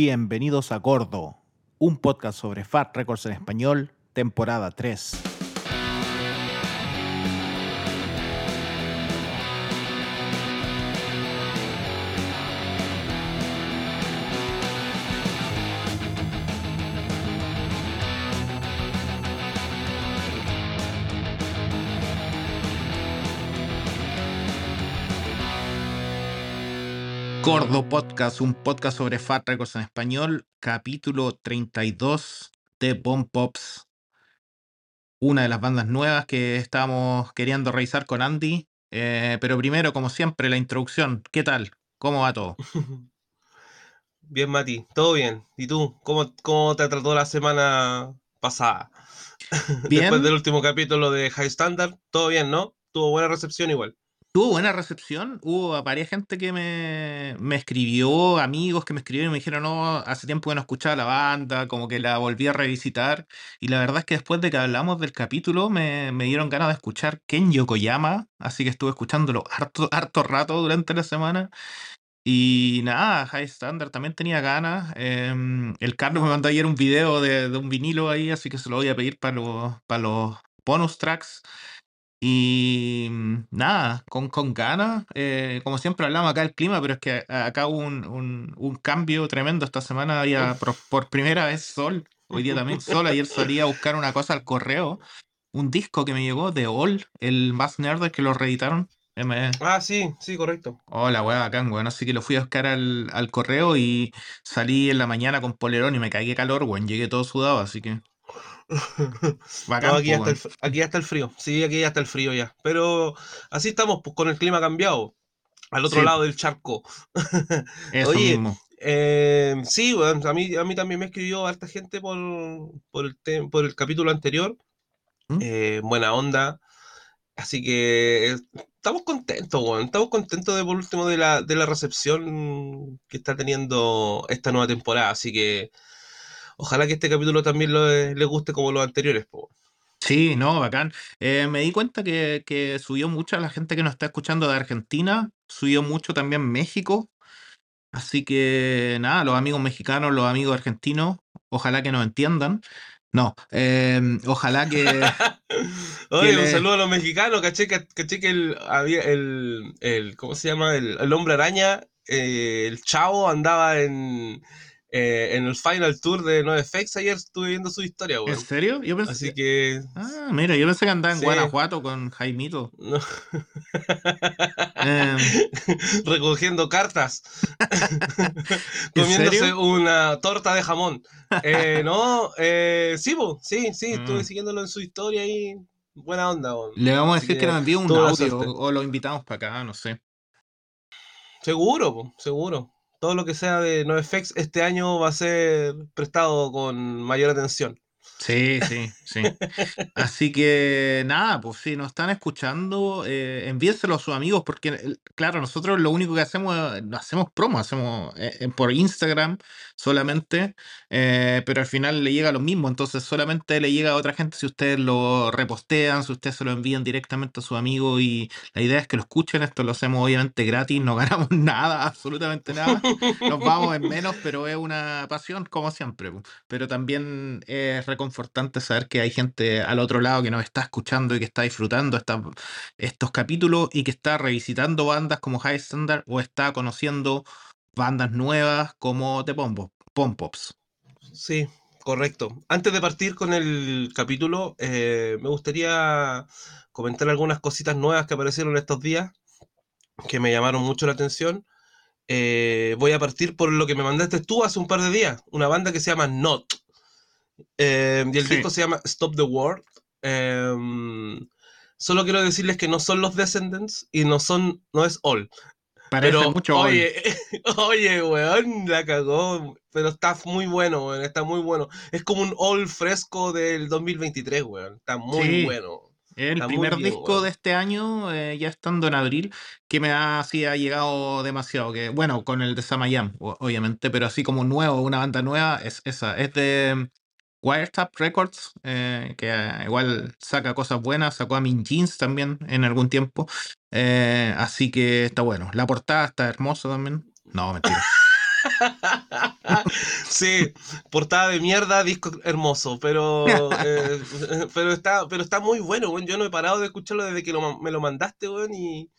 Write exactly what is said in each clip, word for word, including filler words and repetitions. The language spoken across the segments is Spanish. Bienvenidos a Gordo, un podcast sobre Fat Records en español, temporada tres. Gordo Podcast, un podcast sobre Fat Records en español, capítulo treinta y dos de Bombpops, una de las bandas nuevas que estamos queriendo revisar con Andy. Eh, pero primero, como siempre, la introducción. ¿Qué tal? ¿Cómo va todo? Bien, Mati, todo bien. ¿Y tú? ¿Cómo, cómo te trató la semana pasada? Bien. Después del último capítulo de Hi-Standard, todo bien, ¿no? Tuvo buena recepción igual. Tuvo buena recepción, hubo a varias gente que me, me escribió, amigos que me escribieron y me dijeron, no, hace tiempo que no escuchaba la banda, como que la volví a revisitar. Y la verdad es que después de que hablamos del capítulo me, me dieron ganas de escuchar Ken Yokoyama, así que estuve escuchándolo harto, harto rato durante la semana. Y nada, Hi-Standard también tenía ganas. Eh, el Carlos me mandó ayer un video de, de un vinilo ahí, así que se lo voy a pedir para los, para los bonus tracks. Y nada, con, con ganas, eh, como siempre hablamos acá del clima, pero es que acá hubo un, un, un cambio tremendo. Esta semana había por, por primera vez sol, hoy día también sol. Ayer solía buscar una cosa al correo, un disco que me llegó de All, el Mask Intruder, que lo reeditaron. M. Ah, sí, sí, correcto. Hola, weá, bacán, weón. Así que lo fui a buscar al, al correo y salí en la mañana con polerón y me caí de calor, weón. Llegué todo sudado, así que... Bacán, no, aquí, ya el, aquí ya está el frío. Sí, aquí ya está el frío ya. Pero así estamos, pues, con el clima cambiado. Al otro sí. lado del charco. Eso. Oye, mismo. Eh, sí, bueno, a, mí, a mí también me escribió harta gente por, por, el, tem- por el capítulo anterior. ¿Mm? Eh, buena onda. Así que eh, estamos contentos, bueno, estamos contentos de por último de la, de la recepción que está teniendo esta nueva temporada. Así que ojalá que este capítulo también les guste como los anteriores, po. Sí, no, bacán. Eh, me di cuenta que, que subió mucho la gente que nos está escuchando de Argentina. Subió mucho también México. Así que, nada, los amigos mexicanos, los amigos argentinos, ojalá que nos entiendan. No, eh, ojalá que... Oye, que un le... saludo a los mexicanos. Caché que, caché que el, el, el... ¿Cómo se llama? El, el Hombre Araña, eh, el Chavo, andaba en... Eh, en el Final Tour de NoFX ayer estuve viendo su historia, güey. ¿En serio? Yo pensé... Así que... Ah, mira, yo pensé que andaba en sí. Guanajuato con Jaimito. No. eh... Recogiendo cartas. Comiéndose serio? Una torta de jamón. Eh, no, eh, sí, bo, sí, sí, mm. estuve siguiéndolo en su historia y buena onda, güey. Le vamos a decir que, que nos envíe un audio o, o lo invitamos para acá, no sé. Seguro, bo, seguro. Todo lo que sea de NoFX este año va a ser prestado con mayor atención. Sí, sí, sí. Así que nada, pues si nos están escuchando, eh, envíenselo a sus amigos, porque claro, nosotros lo único que hacemos, no hacemos promo, hacemos eh, por Instagram solamente, eh, pero al final le llega a lo mismo, entonces solamente le llega a otra gente si ustedes lo repostean, si ustedes se lo envían directamente a sus amigos, y la idea es que lo escuchen. Esto lo hacemos obviamente gratis, no ganamos nada, absolutamente nada, nos vamos en menos, pero es una pasión como siempre, pero también es reconfortante saber que hay gente al otro lado que nos está escuchando y que está disfrutando esta, estos capítulos y que está revisitando bandas como Hi-Standard o está conociendo bandas nuevas como The Bombpops. Sí, correcto. Antes de partir con el capítulo, eh, me gustaría comentar algunas cositas nuevas que aparecieron estos días que me llamaron mucho la atención. Eh, voy a partir por lo que me mandaste tú hace un par de días, una banda que se llama Not. Eh, y el sí. disco se llama Stop the World. Eh, solo quiero decirles que no son los Descendents y no son, no es All. Parece pero, mucho oye, All. Oye, weón, la cagó. Pero está muy bueno, weón, está muy bueno. Es como un All fresco del dos mil veintitrés, weón. Está muy sí. bueno. El está primer bien, disco bueno. de este año, eh, ya estando en abril, que me ha, sí, ha llegado demasiado. Que, bueno, con el de Samayam, obviamente, pero así como nuevo, una banda nueva, es esa. Es de Wiretap Records, eh, que igual saca cosas buenas, sacó a Min Jeans también en algún tiempo, eh, así que está bueno. La portada está hermosa también. No, mentira. Sí, portada de mierda, disco hermoso, pero eh, pero está pero está muy bueno, güey. Yo no he parado de escucharlo desde que lo, me lo mandaste, güey, y,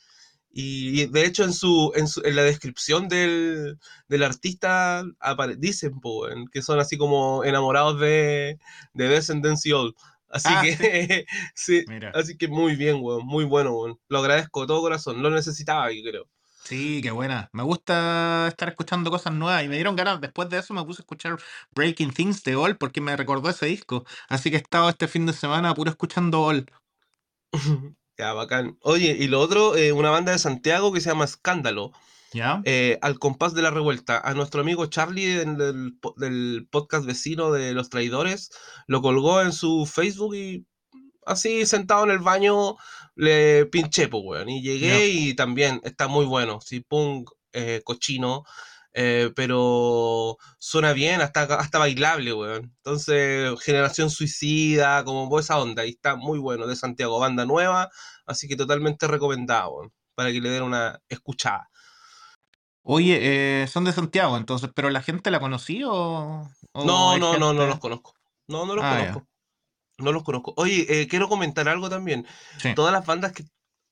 y de hecho en su en, su, en la descripción del, del artista apare- dicen, güey, que son así como enamorados de, de Descendents y All. Así ah, que sí. Sí, así que muy bien, güey, muy bueno, güey. Lo agradezco de todo corazón, lo necesitaba, yo creo. Sí, qué buena. Me gusta estar escuchando cosas nuevas y me dieron ganas. Después de eso me puse a escuchar Breaking Things de All porque me recordó ese disco. Así que he estado este fin de semana puro escuchando All. Ya, bacán. Oye, y lo otro, eh, una banda de Santiago que se llama Escándalo. ¿Ya? Eh, al compás de la revuelta. A nuestro amigo Charlie del, del podcast vecino de Los Traidores lo colgó en su Facebook y así sentado en el baño le pinché, pues, weón, y llegué, yeah. Y también está muy bueno, sí, punk, eh, cochino, eh, pero suena bien, hasta, hasta bailable, weón. Entonces, Generación Suicida, como esa onda, y está muy bueno, de Santiago, banda nueva, así que totalmente recomendado, weón, para que le den una escuchada. Oye, eh, son de Santiago, entonces, ¿pero la gente la conocí o...? o no, no, gente... no, no los conozco, no, no los ah, conozco. Yeah. No los conozco. Oye, eh, quiero comentar algo también. Sí. Todas las bandas que...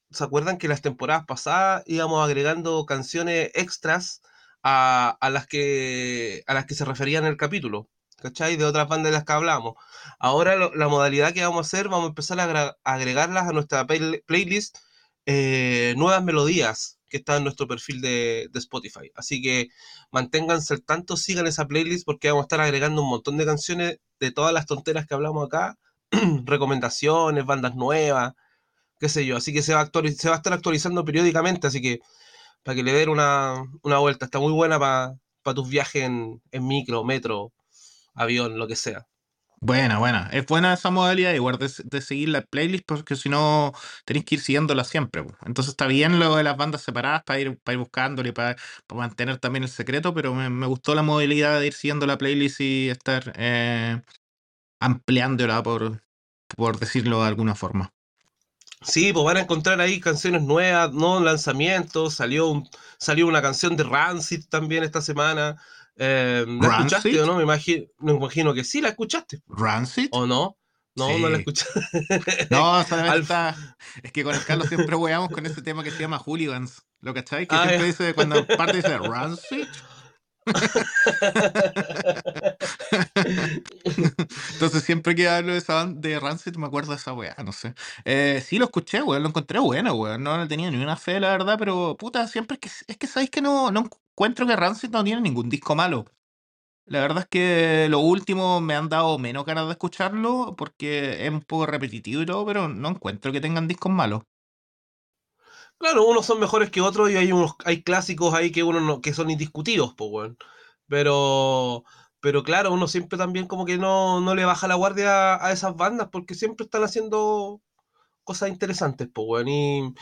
¿Se acuerdan que las temporadas pasadas íbamos agregando canciones extras a, a, las, que, a las que se referían en el capítulo? ¿Cachai? De otras bandas de las que hablamos. Ahora lo, la modalidad que vamos a hacer, vamos a empezar a gra- agregarlas a nuestra play- playlist eh, Nuevas Melodías, que está en nuestro perfil de, de Spotify. Así que manténganse al tanto, sigan esa playlist porque vamos a estar agregando un montón de canciones de todas las tonteras que hablamos acá. Recomendaciones, bandas nuevas, qué sé yo, así que se va, actualiz- se va a estar actualizando periódicamente, así que para que le den una, una vuelta, está muy buena para pa tus viajes en, en micro, metro, avión, lo que sea. Buena, buena, es buena esa modalidad igual de, de seguir la playlist porque si no tenés que ir siguiéndola siempre, pues. Entonces está bien lo de las bandas separadas para ir, para ir buscándole, para, para mantener también el secreto, pero me, me gustó la modalidad de ir siguiendo la playlist y estar... Eh... ampliándola por, por decirlo de alguna forma. Sí, pues van a encontrar ahí canciones nuevas, no lanzamientos, salió un, salió una canción de Rancid también esta semana. Eh, ¿la Rancid? ¿Escuchaste o no? Me imagino, me imagino que sí, la escuchaste. ¿Rancid? ¿O no? No, sí. No la escuché. No, solamente está... Es que con el Carlos siempre hueamos con ese tema que se llama Hooligans, ¿lo cacháis? Que ah, siempre es. Dice, cuando parte dice Rancid... Entonces siempre que hablo de, esa, de Rancid me acuerdo de esa weá, no sé. Eh, sí lo escuché, weón, lo encontré bueno, weón. No le tenía ni una fe, la verdad, pero puta, siempre es que, es que sabéis que no, no encuentro que Rancid no tiene ningún disco malo. La verdad es que los últimos me han dado menos ganas de escucharlo porque es un poco repetitivo y todo, pero no encuentro que tengan discos malos. Claro, unos son mejores que otros y hay unos hay clásicos ahí que uno no, que son indiscutidos, pues, weón. Pero, pero claro, uno siempre también como que no, no le baja la guardia a, a esas bandas porque siempre están haciendo cosas interesantes, pues, weón. Y,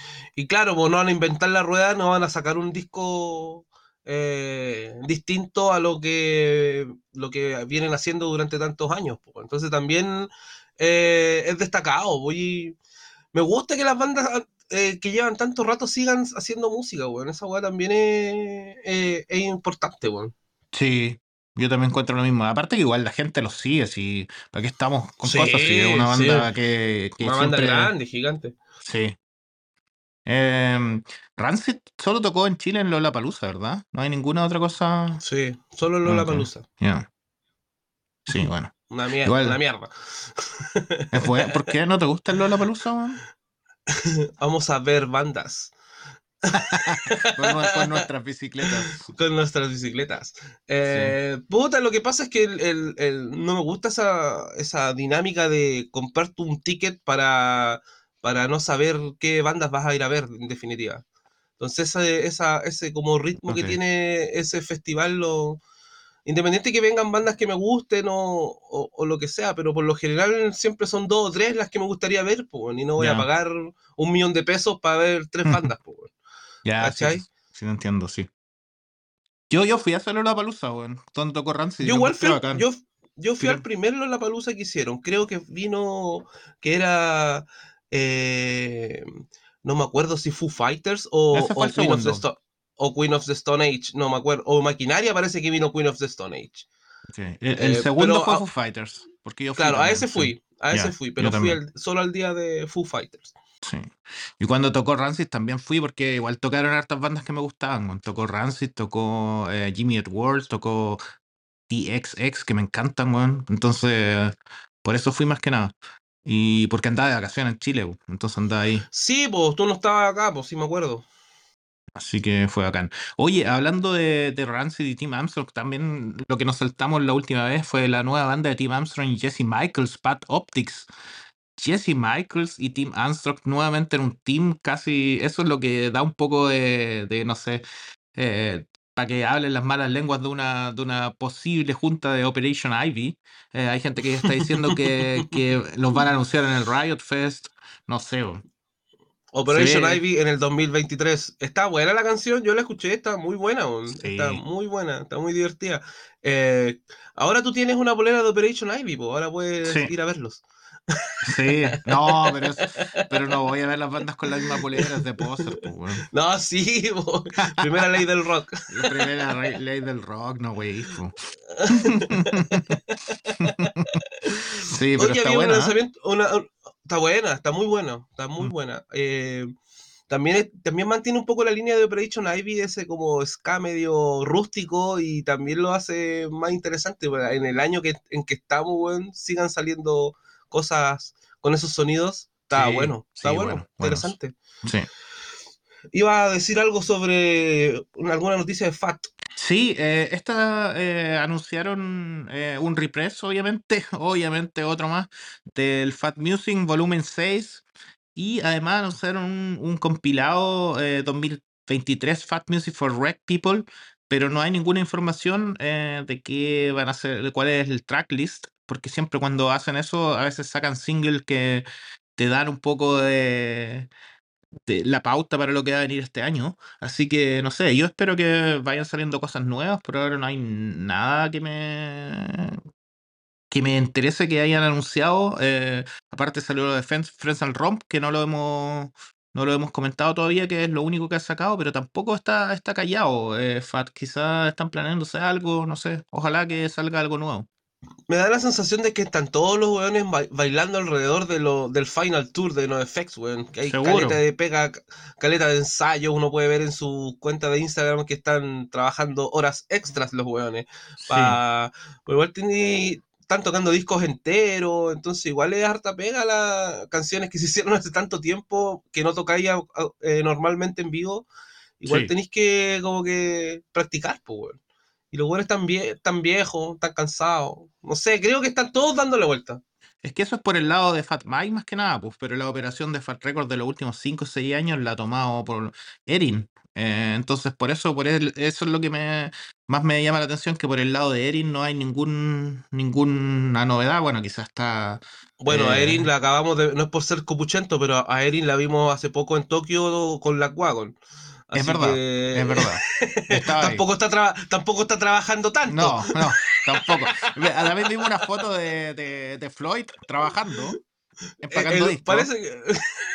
y claro, pues no van a inventar la rueda, no van a sacar un disco eh, distinto a lo que, lo que vienen haciendo durante tantos años, pues. Entonces también eh, es destacado, pues, y me gusta que las bandas... Eh, que llevan tanto rato sigan haciendo música, weón. Esa weá también es, es, es importante, weón. Sí, yo también encuentro lo mismo. Aparte que igual la gente los sigue, si ¿para qué estamos con sí, cosas así? Una banda sí. que, que Una siempre... banda grande, gigante. Sí. Eh, Rancid solo tocó en Chile en Lollapalooza, ¿verdad? No hay ninguna otra cosa... Sí, solo en Lollapalooza. Okay. Yeah. Sí, bueno. Una mierda. Igual... Una mierda. ¿Por qué no te gusta el Lollapalooza, weón? Vamos a ver bandas con, con nuestras bicicletas. Con nuestras bicicletas. Eh, sí. Puta, lo que pasa es que el, el, el, no me gusta esa, esa dinámica de comprarte un ticket para, para no saber qué bandas vas a ir a ver, en definitiva. Entonces, esa, esa, ese como ritmo okay. que tiene ese festival, lo, independiente que vengan bandas que me gusten o, o, o lo que sea, pero por lo general siempre son dos o tres las que me gustaría ver, pues, y no voy yeah. a pagar un millón de pesos para ver tres bandas, pues. Ya, ¿cachai? Sí, sí, no entiendo, sí. Yo, yo fui a hacer Lollapalooza, weón, donde tocó Rancid. Yo igual fui, yo, yo fui sí. al primer Lollapalooza que hicieron, creo que vino, que era, eh, no me acuerdo si Foo Fighters o, o Queen of the Stone o Queen of the Stone Age, no me acuerdo, o Maquinaria, parece que vino Queen of the Stone Age. Sí. El, el eh, segundo fue a, Foo Fighters, porque yo fui claro, también, a ese fui, sí. a ese yeah, fui, pero fui al, solo al día de Foo Fighters. Sí. Y cuando tocó Rancid también fui, porque igual tocaron hartas bandas que me gustaban. Tocó Rancid, tocó eh, Jimmy Eat World, tocó T X X, que me encantan, weón. Entonces, por eso fui más que nada. Y porque andaba de vacaciones en Chile, weón. Entonces andaba ahí. Sí, pues tú no estabas acá, pues sí me acuerdo. Así que fue bacán. Oye, hablando de, de Rancid y Tim Armstrong, también lo que nos saltamos la última vez fue la nueva banda de Tim Armstrong y Jesse Michaels, Bad Optics. Jesse Michaels y Tim Armstrong nuevamente en un team casi... Eso es lo que da un poco de, de no sé... Eh, para que hablen las malas lenguas de una, de una posible junta de Operation Ivy. Eh, hay gente que está diciendo que, que los van a anunciar en el Riot Fest. No sé. Operation sí. Ivy en el dos mil veintitrés. Está buena la canción, yo la escuché, está muy buena. Sí. Está muy buena, está muy divertida. Eh, ahora tú tienes una polera de Operation Ivy, pues ahora puedes sí. ir a verlos. Sí, no, pero, es, pero no voy a ver las bandas con las mismas poleras de poser, pues, bueno. No, sí, po. Primera ley del rock. La primera re- ley del rock, no, güey, hijo. Sí, pero oye, está buena. Una, está buena, está muy buena, está muy mm. buena. Eh, también, también mantiene un poco la línea de Operation Ivy, ese como ska medio rústico, y también lo hace más interesante. Bueno, en el año que, en que estamos, bueno, sigan saliendo cosas con esos sonidos, está sí, bueno, está sí, bueno, bueno, interesante. Bueno. Sí. Iba a decir algo sobre alguna noticia de F A T. Sí, eh, esta eh, anunciaron eh, un repress, obviamente, obviamente otro más, del F A T Music volumen seis, y además anunciaron un, un compilado eh, dos mil veintitrés F A T Music for Wrecked People, pero no hay ninguna información eh, de qué van a hacer, de cuál es el tracklist. Porque siempre cuando hacen eso, a veces sacan singles que te dan un poco de, de la pauta para lo que va a venir este año. Así que, no sé, yo espero que vayan saliendo cosas nuevas, pero ahora no hay nada que me que me interese que hayan anunciado. Eh, aparte salió lo de Friends, Friends and Romp, que no lo hemos no lo hemos comentado todavía, que es lo único que ha sacado, pero tampoco está, está callado. Eh, Fat, quizás están planeándose algo, no sé, ojalá que salga algo nuevo. Me da la sensación de que están todos los weones bailando alrededor de lo, del Final Tour de NoFX, weón. Que hay Seguro. caleta de pega, caleta de ensayo. Uno puede ver en su cuenta de Instagram que están trabajando horas extras los weones. Sí. Pa... Pero igual tiene... están tocando discos enteros, entonces igual es harta pega las canciones que se hicieron hace tanto tiempo que no tocáis eh, normalmente en vivo. Igual sí. tenéis que como que practicar, pues, weón. Y los buenos están, vie- están viejos, están cansados. No sé, creo que están todos dándole vuelta. Es que eso es por el lado de Fat Mike más que nada, pues, pero la operación de Fat Records de los últimos cinco o seis años la ha tomado por Erin. Eh, entonces, por eso, por el, eso es lo que me, más me llama la atención, que por el lado de Erin no hay ningún ninguna novedad. Bueno, quizás está... Bueno, eh... a Erin la acabamos de... No es por ser copuchento, pero a Erin la vimos hace poco en Tokio con la Wagon. Así es verdad, que... es verdad. Tampoco está, tra- tampoco está trabajando tanto. No, no, tampoco. A la vez vimos una foto de, de, de Floyd trabajando, empacando eh, eh, parece, que,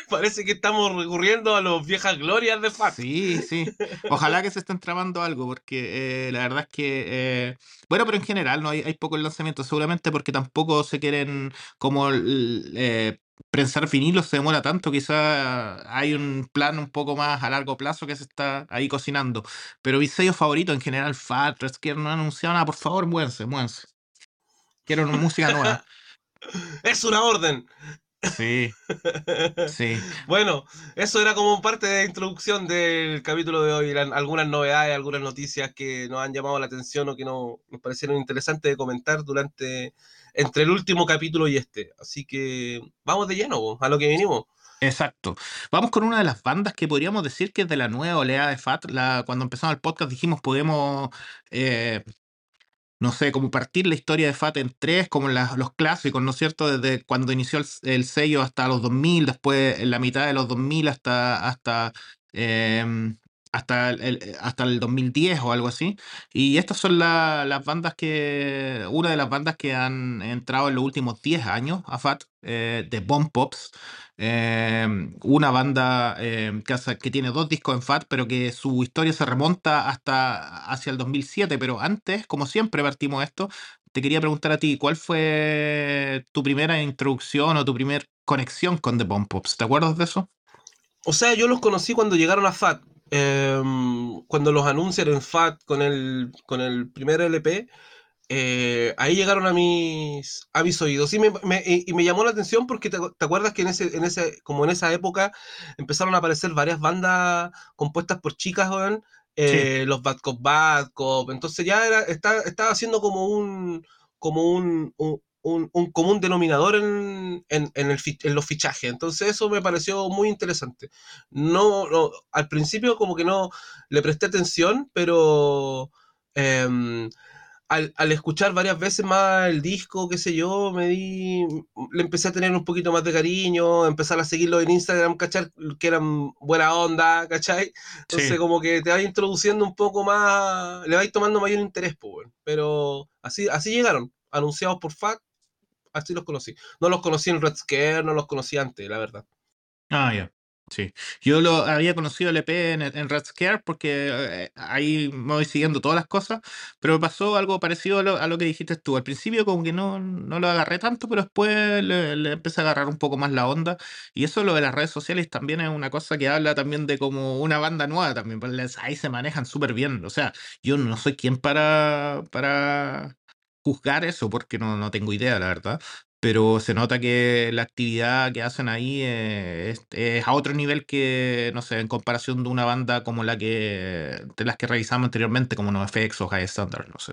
parece que estamos recurriendo a las viejas glorias de Fat. Sí, sí. Ojalá que se estén tramando algo, porque eh, la verdad es que... Eh, bueno, pero en general no hay, hay pocos lanzamientos, seguramente porque tampoco se quieren como... Eh, prensar vinilos se demora tanto, quizás hay un plan un poco más a largo plazo que se está ahí cocinando. Pero mi sello favorito en general, Fat, Red Scare, no han anunciado nada, por favor, muévanse, muévanse. Quiero una música nueva. ¡Es una orden! Sí, sí. Bueno, eso era como parte de introducción del capítulo de hoy. Algunas novedades, algunas noticias que nos han llamado la atención o que no, nos parecieron interesantes de comentar durante... entre el último capítulo y este. Así que vamos de lleno vos, a lo que vinimos. Exacto. Vamos con una de las bandas que podríamos decir que es de la nueva oleada de F A T. La, cuando empezamos el podcast dijimos podemos, eh, no sé, como partir la historia de F A T en tres, como la, los clásicos, ¿no es cierto? Desde cuando inició el, el sello hasta los dos mil, después en la mitad de los dos mil hasta... hasta eh, hasta el, hasta el dos mil diez o algo así. Y estas son la, las bandas que... Una de las bandas que han entrado en los últimos diez años a F A T, eh, de Bombpops. Eh, una banda eh, que, hace, que tiene dos discos en F A T, pero que su historia se remonta hasta hacia el dos mil siete. Pero antes, como siempre partimos esto, te quería preguntar a ti, ¿cuál fue tu primera introducción o tu primera conexión con The Bombpops? ¿Te acuerdas de eso? O sea, yo los conocí cuando llegaron a F A T. Eh, cuando los anunciaron en F A T con el, con el primer L P, eh, ahí llegaron a mis, a mis oídos. Y me, me, y me llamó la atención porque te, te acuerdas que en ese, en ese, como en esa época empezaron a aparecer varias bandas compuestas por chicas, ¿verdad? Eh, sí. Los Bad Cop Bad Cop. Entonces ya era, está, estaba haciendo como un, como un, un Un, un común denominador en, en, en, el, en los fichajes. Entonces eso me pareció muy interesante. No, no, al principio como que no le presté atención, pero eh, al, al escuchar varias veces más el disco, qué sé yo, me di, le empecé a tener un poquito más de cariño, empezar a seguirlo en Instagram, ¿cachai? Que eran buena onda, ¿cachai? Entonces sí, como que te vas introduciendo un poco más, le vas tomando mayor interés, pues, pero así, así llegaron, anunciados por F A T. Así los conocí. No los conocí en Red Scare, no los conocí antes, la verdad. Ah, ya. Yeah. Sí. Yo lo había conocido el E P en, en Red Scare porque eh, ahí me voy siguiendo todas las cosas, pero me pasó algo parecido a lo, a lo que dijiste tú. Al principio como que no, no lo agarré tanto, pero después le, le empecé a agarrar un poco más la onda. Y eso lo de las redes sociales también es una cosa que habla también de como una banda nueva también. Ahí se manejan súper bien. O sea, yo no soy quien para... para... juzgar eso porque no, no tengo idea, la verdad, pero se nota que la actividad que hacen ahí es, es a otro nivel que, no sé, en comparación de una banda como la que de las que revisamos anteriormente, como NoFX o Hi-Standard, no sé.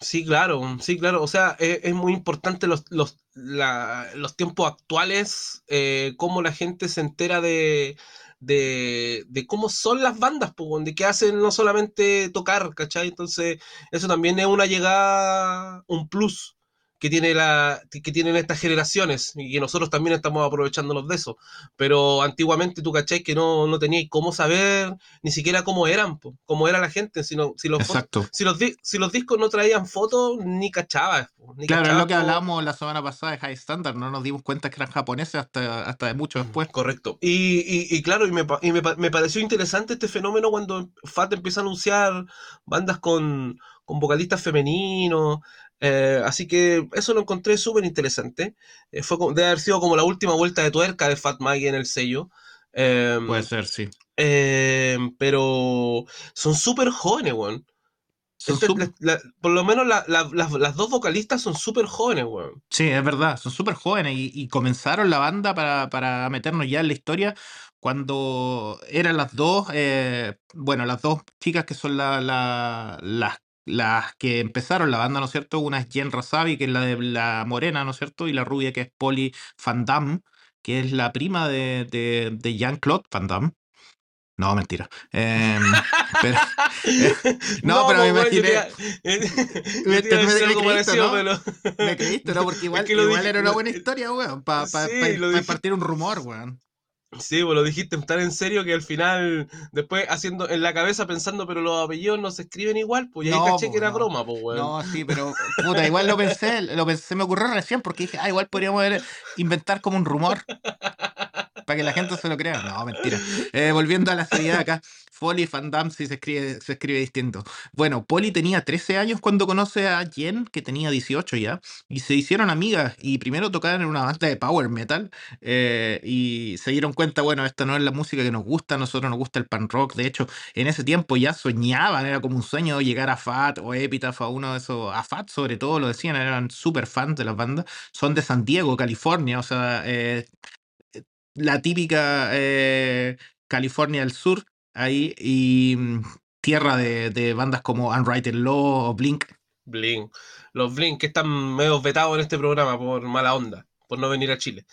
Sí, claro, sí, claro. O sea, es, es muy importante los, los, la, los tiempos actuales, eh, cómo la gente se entera de, de, de cómo son las bandas, pues, de qué hacen, no solamente tocar, ¿cachai? Entonces, eso también es una llegada, un plus que tiene la, que tienen estas generaciones y que nosotros también estamos aprovechándonos de eso. Pero antiguamente tú, ¿cachai? Que no, no teníais cómo saber ni siquiera cómo eran, po, cómo era la gente. Sino, si, los fotos, si, los di- si los discos no traían fotos, ni cachabas. Po, ni claro, cachabas, es lo que hablábamos la semana pasada de High Standard. No nos dimos cuenta que eran japoneses hasta, hasta de mucho después. Correcto. Y, y, y claro, y, me, y me, me pareció interesante este fenómeno cuando F A T empieza a anunciar bandas con, con vocalistas femeninos. Eh, así que eso lo encontré súper interesante. Eh, fue como, debe haber sido como la última vuelta de tuerca de Fat Maggie en el sello. Eh, Puede ser, sí. Eh, pero son súper jóvenes, weón. Este, super... la, la, por lo menos la, la, la, las dos vocalistas son súper jóvenes, weón. Sí, es verdad, son súper jóvenes y, y comenzaron la banda para, para meternos ya en la historia cuando eran las dos, eh, bueno, las dos chicas que son la, la, las las que empezaron la banda, ¿no es cierto? Una es Jen Razavi, que es la de la morena, ¿no es cierto? Y la rubia, que es Poli Van Damsey, que es la prima de, de, de Jean-Claude Van Damme. No, mentira. Eh, pero, eh, no, no, pero me bueno, imaginé... Me creíste, ¿no? Pero... Me creíste, ¿no? Porque igual, es que igual dije, era una buena historia, weón, para pa, sí, pa, pa partir un rumor, weón. Sí, vos lo dijiste tan en serio que al final, después haciendo en la cabeza pensando, pero los apellidos no se escriben igual, pues, y ahí no, caché po, que era no. broma, pues, weón. No, sí, pero, puta, igual lo pensé, lo pensé, me ocurrió recién porque dije, ah, igual podríamos inventar como un rumor para que la gente se lo crea. No, mentira. Eh, volviendo a la seriedad acá, Poli Van Damsey se escribe, se escribe distinto. Bueno, Poli tenía trece años cuando conoce a Jen, que tenía dieciocho ya, y se hicieron amigas, y primero tocaron en una banda de power metal, eh, y se dieron cuenta, bueno, esta no es la música que nos gusta, a nosotros nos gusta el punk rock. De hecho, en ese tiempo ya soñaban, era como un sueño llegar a F A T o Epitaph, a uno de esos, a F A T sobre todo, lo decían, eran súper fans de las bandas, son de San Diego, California, o sea, eh, la típica eh, California del Sur, ahí, y tierra de, de bandas como Unwritten Law o Blink. Blink. Los Blink que están medio vetados en este programa por mala onda, por no venir a Chile.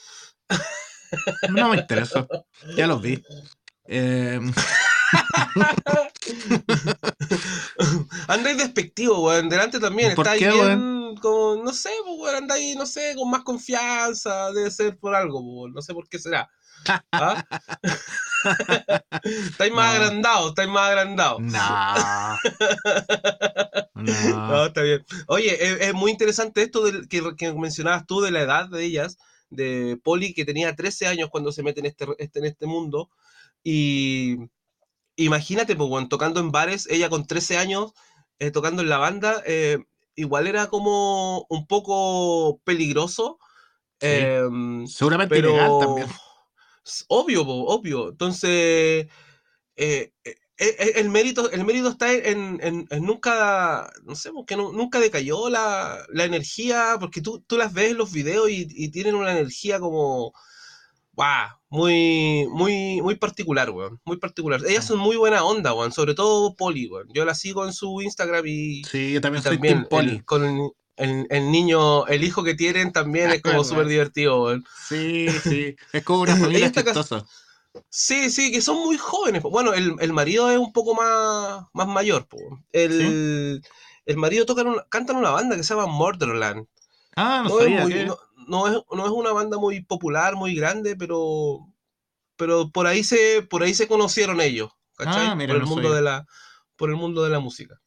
No me interesó. Ya los vi. Eh... Andáis despectivo, weón. Delante también. ¿Por qué, bien... weón? con, con no sé, pues, anda ahí, no sé, con más confianza, debe ser por algo, pues, no sé por qué será. ¿Ah? Estáis más no. agrandados, estáis más agrandados. No. no. No, está bien. Oye, es, es muy interesante esto del, que, que mencionabas tú de la edad de ellas, de Poli, que tenía trece años cuando se mete en este, este, en este mundo. Y imagínate, pues, bueno, tocando en bares, ella con trece años, eh, tocando en la banda, eh, igual era como un poco peligroso. Sí. Eh, Seguramente pero... ilegal también. Obvio, bo, obvio. Entonces, eh, eh, el, mérito, el mérito está en, en, en nunca, no sé, porque no, nunca decayó la, la energía, porque tú, tú las ves en los videos y, y tienen una energía como, wow, muy, muy, muy particular, weón, muy particular. Ellas son muy buena onda, weón, sobre todo Poli, weón. Yo la sigo en su Instagram y... Sí, yo también, y soy también Tim Poli. El, con, El, el niño, el hijo que tienen también, ah, es como súper divertido, güey. Sí, sí, es como una familia chistosa. Sí, sí, que son muy jóvenes. Bueno, el, el marido es un poco más, más mayor, pues. El, ¿sí? El marido toca una, canta en una banda que se llama Murderland. Ah, no, no sabía. Es muy, no, no, es, no es una banda muy popular, muy grande, pero pero por ahí se por ahí se conocieron ellos, ¿cachai? Ah, mira, por el no mundo de la por el mundo de la música.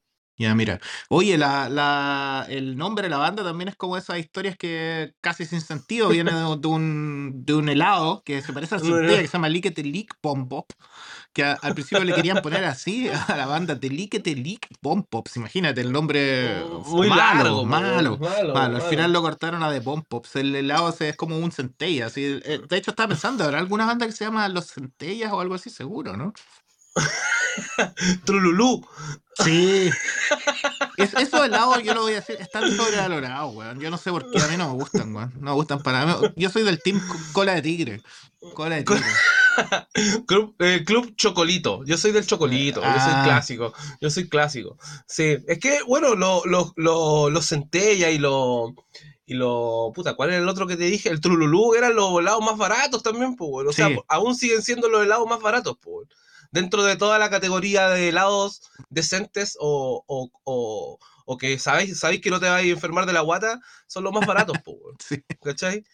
Ya, mira. Oye, la, la, el nombre de la banda también es como esas historias que casi sin sentido. Viene de, de, un, de un helado que se parece a Centella, que se llama Lick Lick Bombpops. Que a, al principio le querían poner así a la banda, te Lick Lick Bombpops. Imagínate, el nombre muy malo, largo, malo, malo, malo, malo. Al final lo cortaron a de Bombpops. El helado es como un Centella. Así. De hecho, estaba pensando, ¿habrá alguna banda que se llama Los Centellas o algo así? Seguro, ¿no? Trululú. Sí. Es, eso del lado, yo lo voy a decir, están sobrevalorados, weón. Yo no sé por qué, a mí no me gustan, weón. No me gustan para mí. Yo soy del team cola de tigre. Cola de tigre. Club, eh, Club Chocolito. Yo soy del Chocolito. Ah. Yo soy clásico. Yo soy clásico. Sí. Es que, bueno, los lo, lo, lo Centella y los... Y lo... Puta, ¿cuál era el otro que te dije? El Trululú eran los helados más baratos también, pues, weón. O sea, sí. Aún siguen siendo los helados más baratos, pues. Dentro de toda la categoría de helados decentes o, o, o, o que sabéis, sabéis que no te vais a enfermar de la guata, son los más baratos, po, sí. ¿Cachai?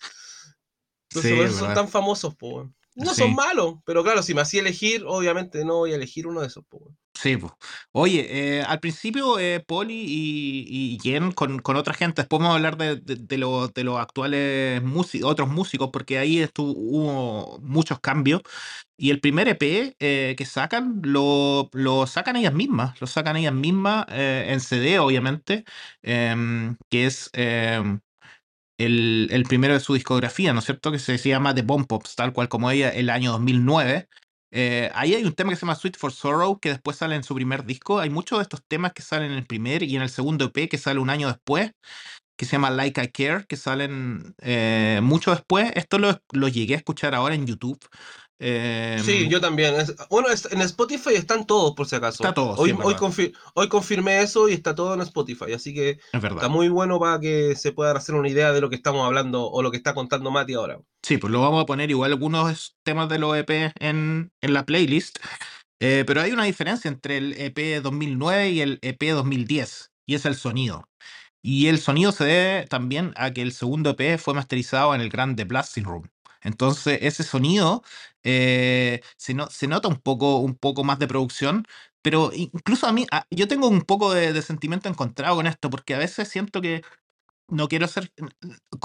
Entonces, sí, por eso son tan famosos, po. No sí. Son malos, pero claro, si me hacía elegir, obviamente no voy a elegir uno de esos, po. Sí, po. Oye, eh, al principio eh, Poli y, y Jen con, con otra gente, después vamos a hablar de, de, de, lo, de los actuales músicos, otros músicos, porque ahí estuvo, hubo muchos cambios. Y el primer E P eh, que sacan, lo, lo sacan ellas mismas, lo sacan ellas mismas eh, en C D, obviamente, eh, que es eh, el, el primero de su discografía, ¿no es cierto? Que se, se llama The Bombpops, tal cual como ella, el año dos mil nueve. Eh, ahí hay un tema que se llama Sweet for Sorrow, que después sale en su primer disco. Hay muchos de estos temas que salen en el primer y en el segundo E P, que sale un año después, que se llama Like I Care, que salen eh, mucho después. Esto lo, lo llegué a escuchar ahora en YouTube. Eh, sí, yo también. Es, bueno, es, en Spotify están todos, por si acaso. Está todo, hoy, sí, hoy, confir, hoy confirmé eso y está todo en Spotify, así que es está muy bueno para que se puedan hacer una idea de lo que estamos hablando o lo que está contando Mati ahora. Sí, pues lo vamos a poner igual algunos temas de los E P en, en la playlist, eh, pero hay una diferencia entre el E P dos mil nueve y el E P dos mil diez, y es el sonido. Y el sonido se debe también a que el segundo E P fue masterizado en el gran The Blasting Room. Entonces ese sonido eh, se, no, se nota un poco, un poco más de producción, pero incluso a mí, a, yo tengo un poco de, de sentimiento encontrado con esto, porque a veces siento que no quiero ser,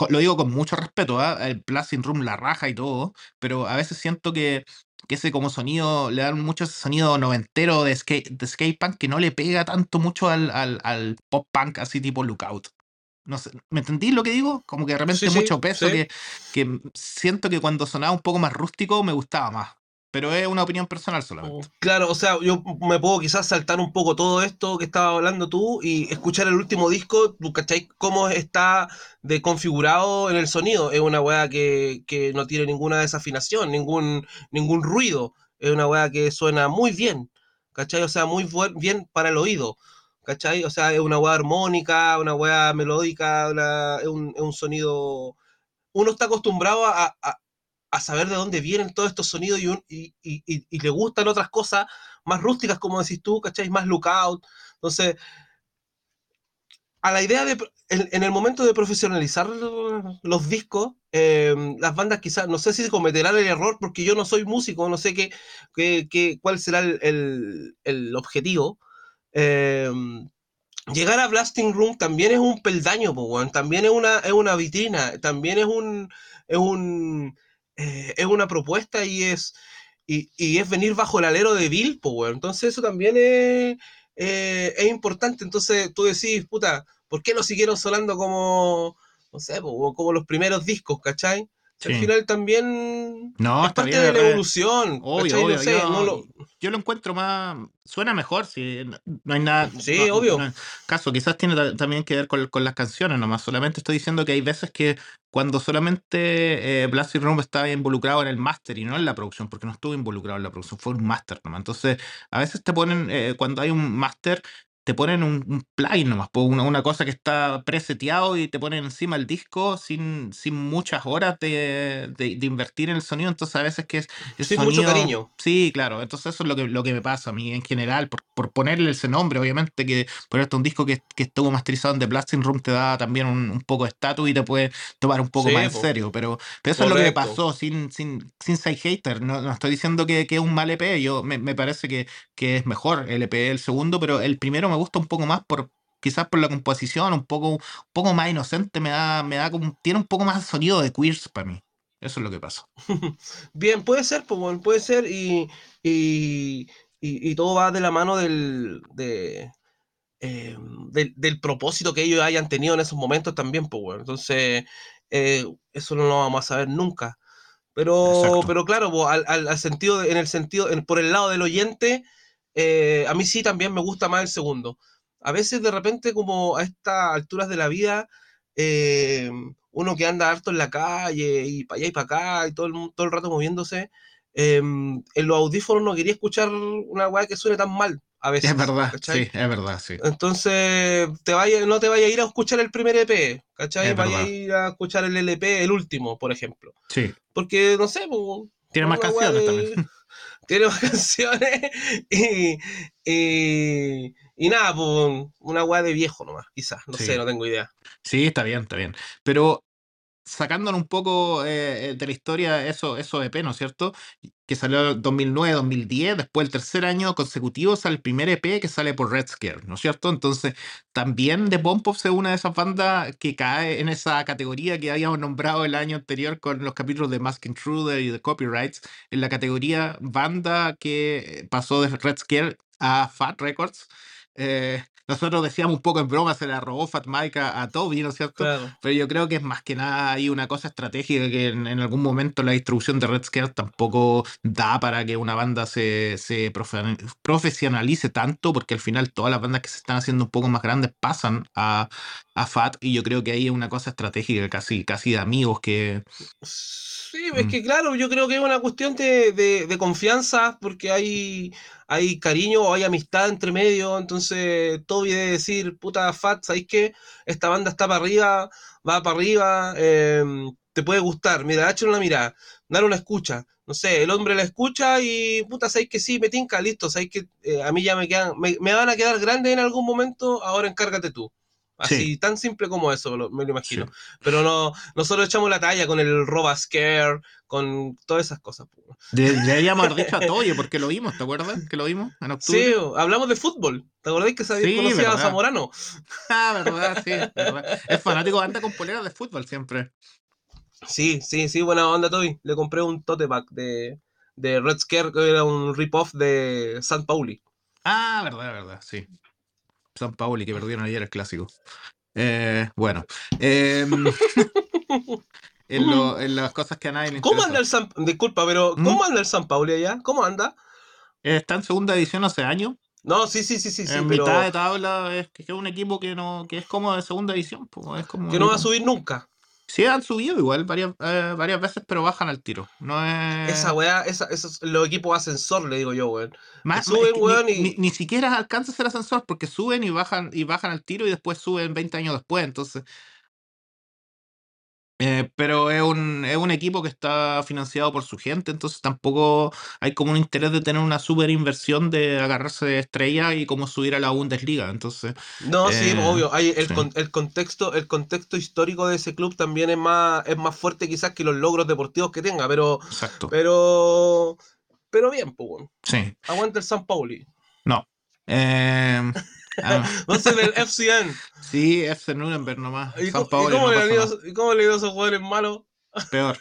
lo digo con mucho respeto, ¿eh? El Blasting Room la raja y todo, pero a veces siento que, que ese como sonido, le dan mucho ese sonido noventero de skate, de skate punk, que no le pega tanto mucho al, al, al pop punk así tipo Lookout. No sé, ¿me entendís lo que digo? Como que de repente sí, mucho peso, sí. que, que siento que cuando sonaba un poco más rústico me gustaba más, pero es una opinión personal solamente. Claro, o sea, yo me puedo quizás saltar un poco todo esto que estabas hablando tú y escuchar el último disco, ¿cachai? Cómo está de configurado en el sonido. Es una weá que, que no tiene ninguna desafinación, ningún, ningún ruido. Es una weá que suena muy bien, ¿cachai? O sea, muy buen, bien para el oído, ¿cachai? O sea, es una hueá armónica, una hueá melódica, una, es, un, es un sonido... Uno está acostumbrado a, a, a saber de dónde vienen todos estos sonidos y, un, y, y, y, y le gustan otras cosas más rústicas, como decís tú, ¿cachai? Más Lookout. Entonces, a la idea de, en, en el momento de profesionalizar los discos, eh, las bandas quizás, no sé si cometerán el error, porque yo no soy músico, no sé qué, qué, qué, cuál será el, el, el objetivo. Eh, llegar a Blasting Room también es un peldaño, po, bueno, también es una, es una vitrina, también es un, es un, eh, es una propuesta y es, y, y es venir bajo el alero de Bill, po, bueno. Entonces eso también es... Eh, es importante. Entonces tú decís, puta, ¿por qué no siguieron sonando como, no sé, po, como los primeros discos, ¿cachai? Sí. Al final también no, es parte bien, de la evolución, obvio, obvio, no sé, yo, no lo... yo lo encuentro más, suena mejor, si no hay nada, sí, no, obvio, no, caso, quizás tiene también que ver con, con las canciones nomás, solamente estoy diciendo que hay veces que cuando solamente eh, Blasting Room estaba involucrado en el máster y no en la producción, porque no estuvo involucrado en la producción, fue un máster nomás, entonces a veces te ponen, eh, cuando hay un máster te ponen un, un plugin nomás, una, una cosa que está preseteado y te ponen encima el disco sin, sin muchas horas de, de, de invertir en el sonido, entonces a veces que es... es sí, sonido, mucho cariño. Sí, claro, entonces eso es lo que, lo que me pasa a mí en general, por, por ponerle ese nombre, obviamente, que ponerte un disco que, que estuvo masterizado en The Blasting Room te da también un, un poco de estatus y te puede tomar un poco sí, más po. en serio, pero, pero eso Correcto. es lo que me pasó, sin, sin, sin side hater, no, no estoy diciendo que, que es un mal E P, yo, me, me parece que, que es mejor el E P, el segundo, pero el primero me gusta un poco más por quizás por la composición, un poco, un poco más inocente, me da, me da como, tiene un poco más sonido de Queers para mí. Eso es lo que pasa. Bien, puede ser, puede ser, y, y, y, y todo va de la mano del, de, eh, del, del propósito que ellos hayan tenido en esos momentos también, pues bueno. Entonces, eh, eso no lo vamos a saber nunca. Pero, pero claro, pues, al, al, al sentido de, en el sentido, en, por el lado del oyente. Eh, a mí sí también me gusta más el segundo. A veces de repente, como a estas alturas de la vida, eh, uno que anda harto en la calle y para allá y para acá y todo el, todo el rato moviéndose, eh, en los audífonos no quería escuchar una weá que suene tan mal a veces. Es verdad, ¿cachai? Sí, es verdad, sí. Entonces te vaya, no te vayas a ir a escuchar el primer E P, ¿cachai? Vayas a ir a escuchar el L P, el último, por ejemplo. Sí. Porque, no sé, pues, tiene más canciones de... también. Tiene más canciones y, y, y nada, pues una weá de viejo nomás, quizás, no sí. sé, no tengo idea. Sí, está bien, está bien. Pero sacándonos un poco eh, de la historia, eso, eso E P, ¿no es cierto? Que salió en dos mil nueve, dos mil diez, después el tercer año consecutivo sale el primer E P que sale por Red Scare, ¿no es cierto? Entonces, también The Bombpops es una de esas bandas que cae en esa categoría que habíamos nombrado el año anterior con los capítulos de Mask Intruder y de Copyrights, en la categoría banda que pasó de Red Scare a Fat Records. Eh, nosotros decíamos un poco en broma, se la robó Fat Mike a, a Toby, ¿no es cierto? Claro. Pero yo creo que es más que nada hay una cosa estratégica que en, en algún momento la distribución de Red Scare tampoco da para que una banda se, se profe profesionalice tanto, porque al final todas las bandas que se están haciendo un poco más grandes pasan a, a Fat, y yo creo que ahí es una cosa estratégica casi, casi de amigos que... Sí, es que claro, yo creo que es una cuestión de, de, de confianza, porque hay, hay cariño o hay amistad entre medio, entonces Toby debe decir, puta Fat, ¿sabéis qué? Esta banda está para arriba, va para arriba, eh, te puede gustar, mira, échale una mirada, dale una escucha, no sé, el hombre la escucha y puta, ¿sabéis que sí? Me tinca, listo, ¿sabéis que eh, a mí ya me quedan, me, me van a quedar grandes en algún momento, ahora encárgate tú? Así, sí. Tan simple como eso, me lo imagino. Sí. Pero no, nosotros echamos la talla con el Roba Scare, con todas esas cosas. Le, le habíamos dicho a Toye, porque lo vimos, ¿te acuerdas? Que lo vimos en octubre. Sí, hablamos de fútbol. ¿Te acordás que sabías, sí, conocía verdad. a Zamorano? Ah, verdad, sí. Verdad. Es fanático, anda con poleras de fútbol siempre. Sí, sí, sí, buena onda, Toby. Le compré un tote bag de, de Red Scare, que era un rip-off de San Pauli. Ah, verdad, verdad, sí. San Paoli, que perdieron ayer el clásico. Eh, bueno. Eh, en, lo, en las cosas que a nadie le interesa. ¿Cómo anda el San Paoli? Disculpa, pero ¿cómo ¿Mm? anda el San Paoli allá? ¿Cómo anda? Eh, está en segunda división hace años. No, sí, sí, sí, sí. En sí, mitad pero... de tabla es que es un equipo que no, que es como de segunda división. Pues, es como que no va a subir nunca. Sí, han subido igual varias, eh, varias veces, pero bajan al tiro. No es... Esa weá, esa, esos, los equipos ascensor, le digo yo, weón. Más, suben, es que weón ni, y... ni, ni siquiera alcanza a ser ascensor, porque suben y bajan y bajan al tiro y después suben veinte años después, entonces... Eh, pero es un, es un equipo que está financiado por su gente, entonces tampoco hay como un interés de tener una super inversión de agarrarse de estrella y como subir a la Bundesliga. Entonces, no, eh, sí, obvio. Hay el, sí. con, el, contexto, el contexto histórico de ese club también es más, es más fuerte quizás que los logros deportivos que tenga, pero Exacto. pero pero bien, pues. Sí. Aguanta el San Pauli. No. Eh... Ah. Vas en el F C N. Sí, F C Nuremberg nomás. ¿Y, San Paolo, ¿y, cómo, no le ido, ¿y cómo le dio a esos jugadores malos? Peor.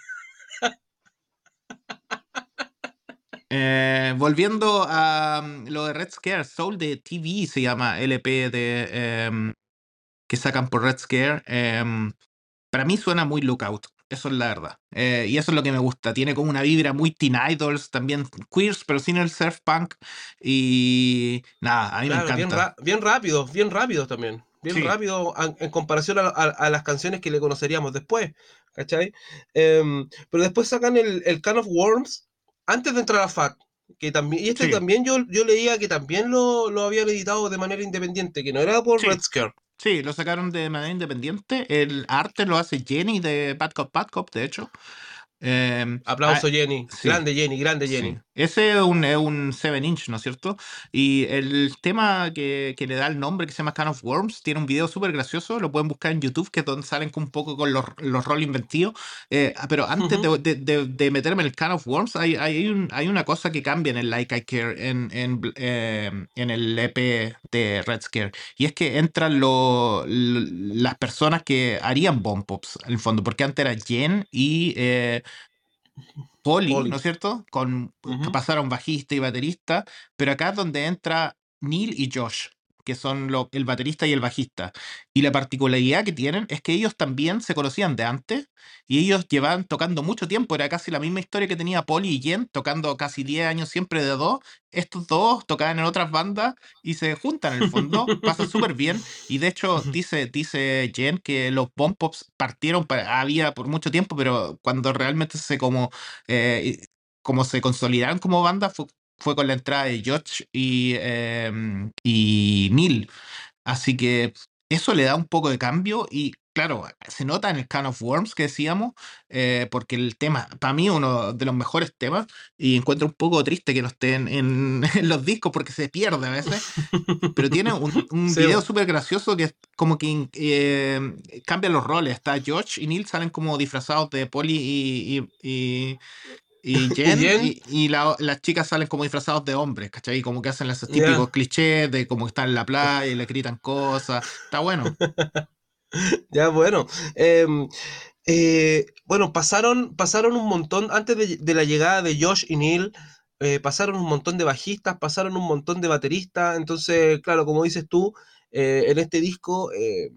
eh, volviendo a um, lo de Red Scare, Soul de T V se llama L P de um, que sacan por Red Scare. Um, para mí suena muy Lookout. Eso es la verdad. Eh, y eso es lo que me gusta. Tiene como una vibra muy Teen Idols, también Queers, pero sin el surf punk. Y nada, a mí claro, me encanta. Bien, ra- bien rápido, bien rápido también. Bien sí. rápido a, en comparación a, a, a las canciones que le conoceríamos después. ¿Cachai? Eh, pero después sacan el, el Can of Worms antes de entrar a F A T. Que también, y este sí. también yo, yo leía que también lo, lo habían editado de manera independiente, que no era por sí. Red Scare. Sí, lo sacaron de manera independiente. El arte lo hace Jenny de Bad Cop Bad Cop, de hecho. Eh, Aplauso ah, Jenny. Sí. Grande Jenny, grande Jenny. Sí. Ese es un, es un seven inch, ¿no es cierto? Y el tema que, que le da el nombre, que se llama Can of Worms, tiene un video súper gracioso. Lo pueden buscar en YouTube, que es donde salen un poco con los, los roles inventidos. Eh, pero antes uh-huh. de, de, de meterme en el Can of Worms, hay, hay, un, hay una cosa que cambia en el Like I Care, en, en, eh, en el E P de Red Scare. Y es que entran lo, lo, las personas que harían Bombpops, en el fondo, porque antes era Jen y... Eh, Poli, Poli, ¿no es cierto? Con, uh-huh. que pasaron bajista y baterista, pero acá es donde entra Neil y Josh, que son lo, el baterista y el bajista. Y la particularidad que tienen es que ellos también se conocían de antes y ellos llevaban tocando mucho tiempo. Era casi la misma historia que tenía Poli y Jen, tocando casi diez años siempre de dos. Estos dos tocaban en otras bandas y se juntan en el fondo, pasan súper bien. Y de hecho dice, dice Jen que los Bombpops partieron, para, había por mucho tiempo, pero cuando realmente se como, eh, como se consolidaron como banda fue fue con la entrada de Josh y, eh, y Neil. Así que eso le da un poco de cambio y claro, se nota en el Can of Worms que decíamos, eh, porque el tema, para mí uno de los mejores temas, y encuentro un poco triste que no estén en, en los discos porque se pierde a veces, pero tiene un, un sí. video súper gracioso que es como que eh, cambia los roles. Está Josh y Neil salen como disfrazados de Poli y... y, y Y Jen, y, y la, las chicas salen como disfrazados de hombres, ¿cachai? Y como que hacen esos típicos yeah. clichés de como que están en la playa y le gritan cosas. Está bueno. Ya, bueno. Eh, eh, bueno, pasaron, pasaron un montón, antes de, de la llegada de Josh y Neil, eh, pasaron un montón de bajistas, pasaron un montón de bateristas. Entonces, claro, como dices tú, eh, en este disco... Eh,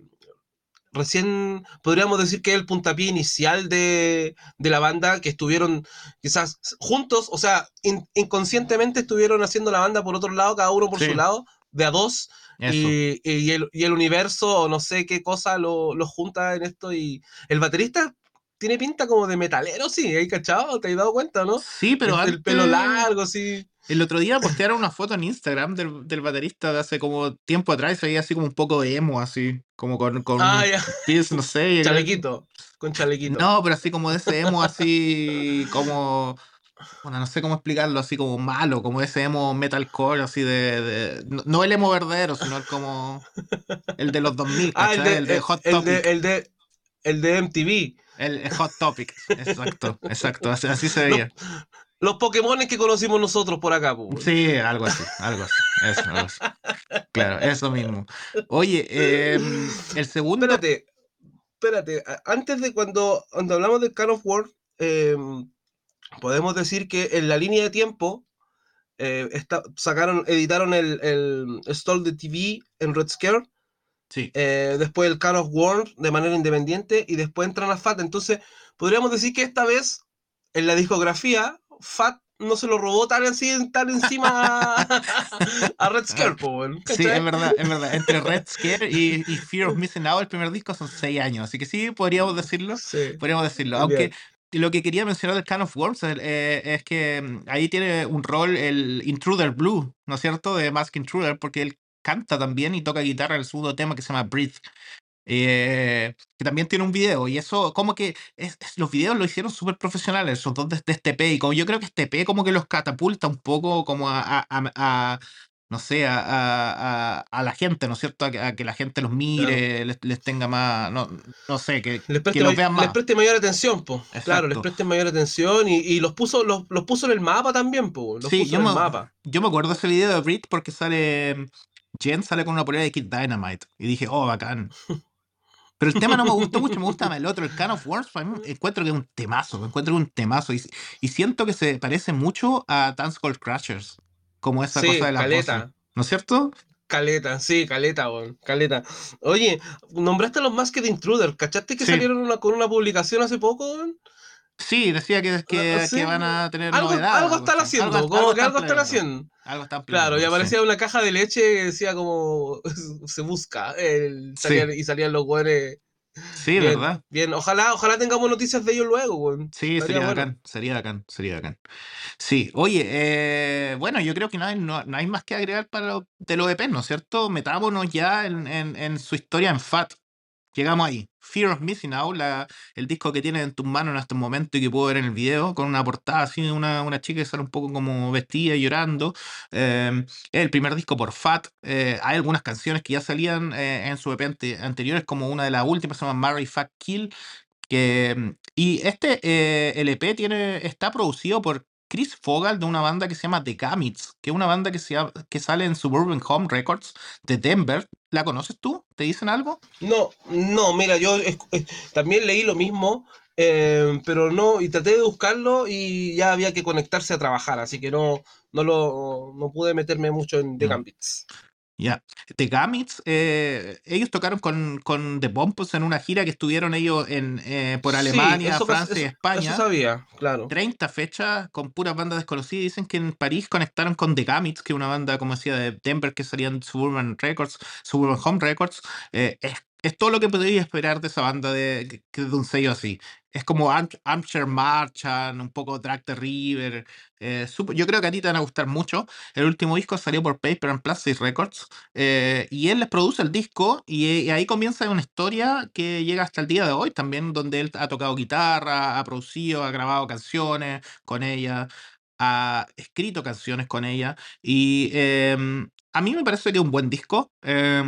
Recién podríamos decir que es el puntapié inicial de, de la banda, que estuvieron quizás juntos, o sea, in, inconscientemente estuvieron haciendo la banda por otro lado, cada uno por sí. su lado, de a dos, y, y, el, y el universo, o no sé qué cosa, los lo junta en esto, y el baterista tiene pinta como de metalero, sí, ¿eh? ¿Cachado? ¿Te has dado cuenta, no? Sí, pero antes... El pelo largo, sí... El otro día postearon una foto en Instagram del, del baterista de hace como tiempo atrás y se veía así como un poco de emo, así, como con, con ah, yeah. pies, no sé. Chalequito, con chalequito. No, pero así como de ese emo, así como, bueno, no sé cómo explicarlo, así como malo, como ese emo metalcore, así de, de no, no el emo verdadero, sino el como, el de los dos mil, ah, el, de, el de Hot el Topic. De, el, de, el de M T V. El, el Hot Topic, exacto, exacto, así, así se veía. No. Los Pokémones que conocimos nosotros por acá, pues. Sí, algo así, algo así, eso, algo así. Claro, eso mismo. Oye, eh, el segundo... Espérate, espérate. Antes de cuando, cuando hablamos del Can of Worms, eh, podemos decir que en la línea de tiempo eh, está, sacaron, editaron el, el, el Stall de T V en Red Scare. Sí. Eh, después el Can of Worms de manera independiente y después entran a F A T. Entonces, podríamos decir que esta vez en la discografía... F A T no se lo robó tan, así, tan encima a, a Red Scare, sí, es verdad, es verdad. Entre Red Scare y, y Fear of Missing Out, el primer disco son seis años, así que sí, podríamos decirlo, sí, podríamos decirlo, aunque bien. Lo que quería mencionar del Can of Worms es, eh, es que ahí tiene un rol el Intruder Blue, ¿no es cierto?, de Mask Intruder, porque él canta también y toca guitarra en el segundo tema que se llama Breathe. Eh, que también tiene un video, y eso como que es, es, los videos lo hicieron súper profesionales esos dos de, de este P, y como yo creo que este P como que los catapulta un poco como a, a, a, a no sé a, a, a, a la gente, ¿no es cierto? A, a que la gente los mire, claro. les, les tenga más, no, no sé, que, les preste, que los vean más, les preste mayor atención, po. Claro, les preste mayor atención, y, y los puso los, los puso en el mapa también, po. Los sí, puso yo en me, el mapa. Yo me acuerdo ese video de Brit porque sale Jen sale con una polera de Kid Dynamite y dije, oh, bacán. Pero el tema no me gustó mucho, me gusta más el otro, el Can of Worms. Para mí encuentro que es un temazo, encuentro que es un temazo. Y, y siento que se parece mucho a Dance Call Crashers, como esa sí, cosa de la caleta. Poses, ¿no es cierto? Caleta, sí, caleta, bon, caleta. Oye, nombraste a los Mask Intruder, ¿cachaste que sí. salieron una, con una publicación hace poco, bon? Sí, decía que, que, ah, sí. que van a tener algo, novedad. Algo están haciendo, algo, como algo que algo están haciendo. Algo está pleno, claro, y aparecía sí. una caja de leche que decía como se busca, el, salían, sí. y salían los güeyes. Sí, bien, verdad. Bien, ojalá, ojalá tengamos noticias de ellos luego, güey. Sí, sería bueno. bacán, sería bacán, sería bacán. Sí, oye, eh, bueno, yo creo que no hay, no, no hay más que agregar para lo, de los E P, ¿no es cierto? Metámonos ya en, en, en su historia en F A T. Llegamos ahí. Fear of Missing Out, la, el disco que tienes en tus manos en este momento y que puedo ver en el video, con una portada así de una, una chica que sale un poco como vestida, llorando. Eh, es el primer disco por F A T. Eh, hay algunas canciones que ya salían eh, en su E P anteriores, como una de las últimas, se llama Marry, Fuck, Kill. Que, y este eh, L P tiene, está producido por Chris Fogal, de una banda que se llama The Gamits, que es una banda que, se, que sale en Suburban Home Records de Denver. ¿La conoces tú? ¿Te dicen algo? No, no, mira, yo eh, también leí lo mismo, eh, pero no, y traté de buscarlo y ya había que conectarse a trabajar, así que no, no, lo, no pude meterme mucho en The no. Gamits. Ya, yeah. The Gamits, eh, ellos tocaron con, con The Bombpops en una gira que estuvieron ellos en eh, por Alemania, sí, Francia y España. Eso sabía, claro. treinta fechas con puras bandas desconocidas. Dicen que en París conectaron con The Gamits, que es una banda, como decía, de Denver, que salían Suburban Records, Suburban Home Records. Eh, es, es todo lo que podéis esperar de esa banda, de, de un sello así. Es como Armchair Marchan, un poco Drag the River. Eh, super, yo creo que a ti te van a gustar mucho. El último disco salió por Paper and Plastic Records. Eh, y él les produce el disco. Y, y ahí comienza una historia que llega hasta el día de hoy también, donde él ha tocado guitarra, ha producido, ha grabado canciones con ella, ha escrito canciones con ella. Y eh, a mí me parece que es un buen disco. Eh,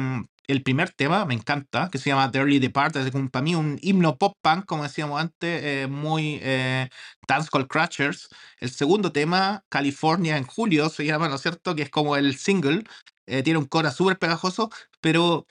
El primer tema me encanta, que se llama The Early Depart, es como para mí un himno pop-punk, como decíamos antes, eh, muy eh, Dancehall Crashers. El segundo tema, California en Julio, se llama, ¿no es cierto?, que es como el single, eh, tiene un coro súper pegajoso, pero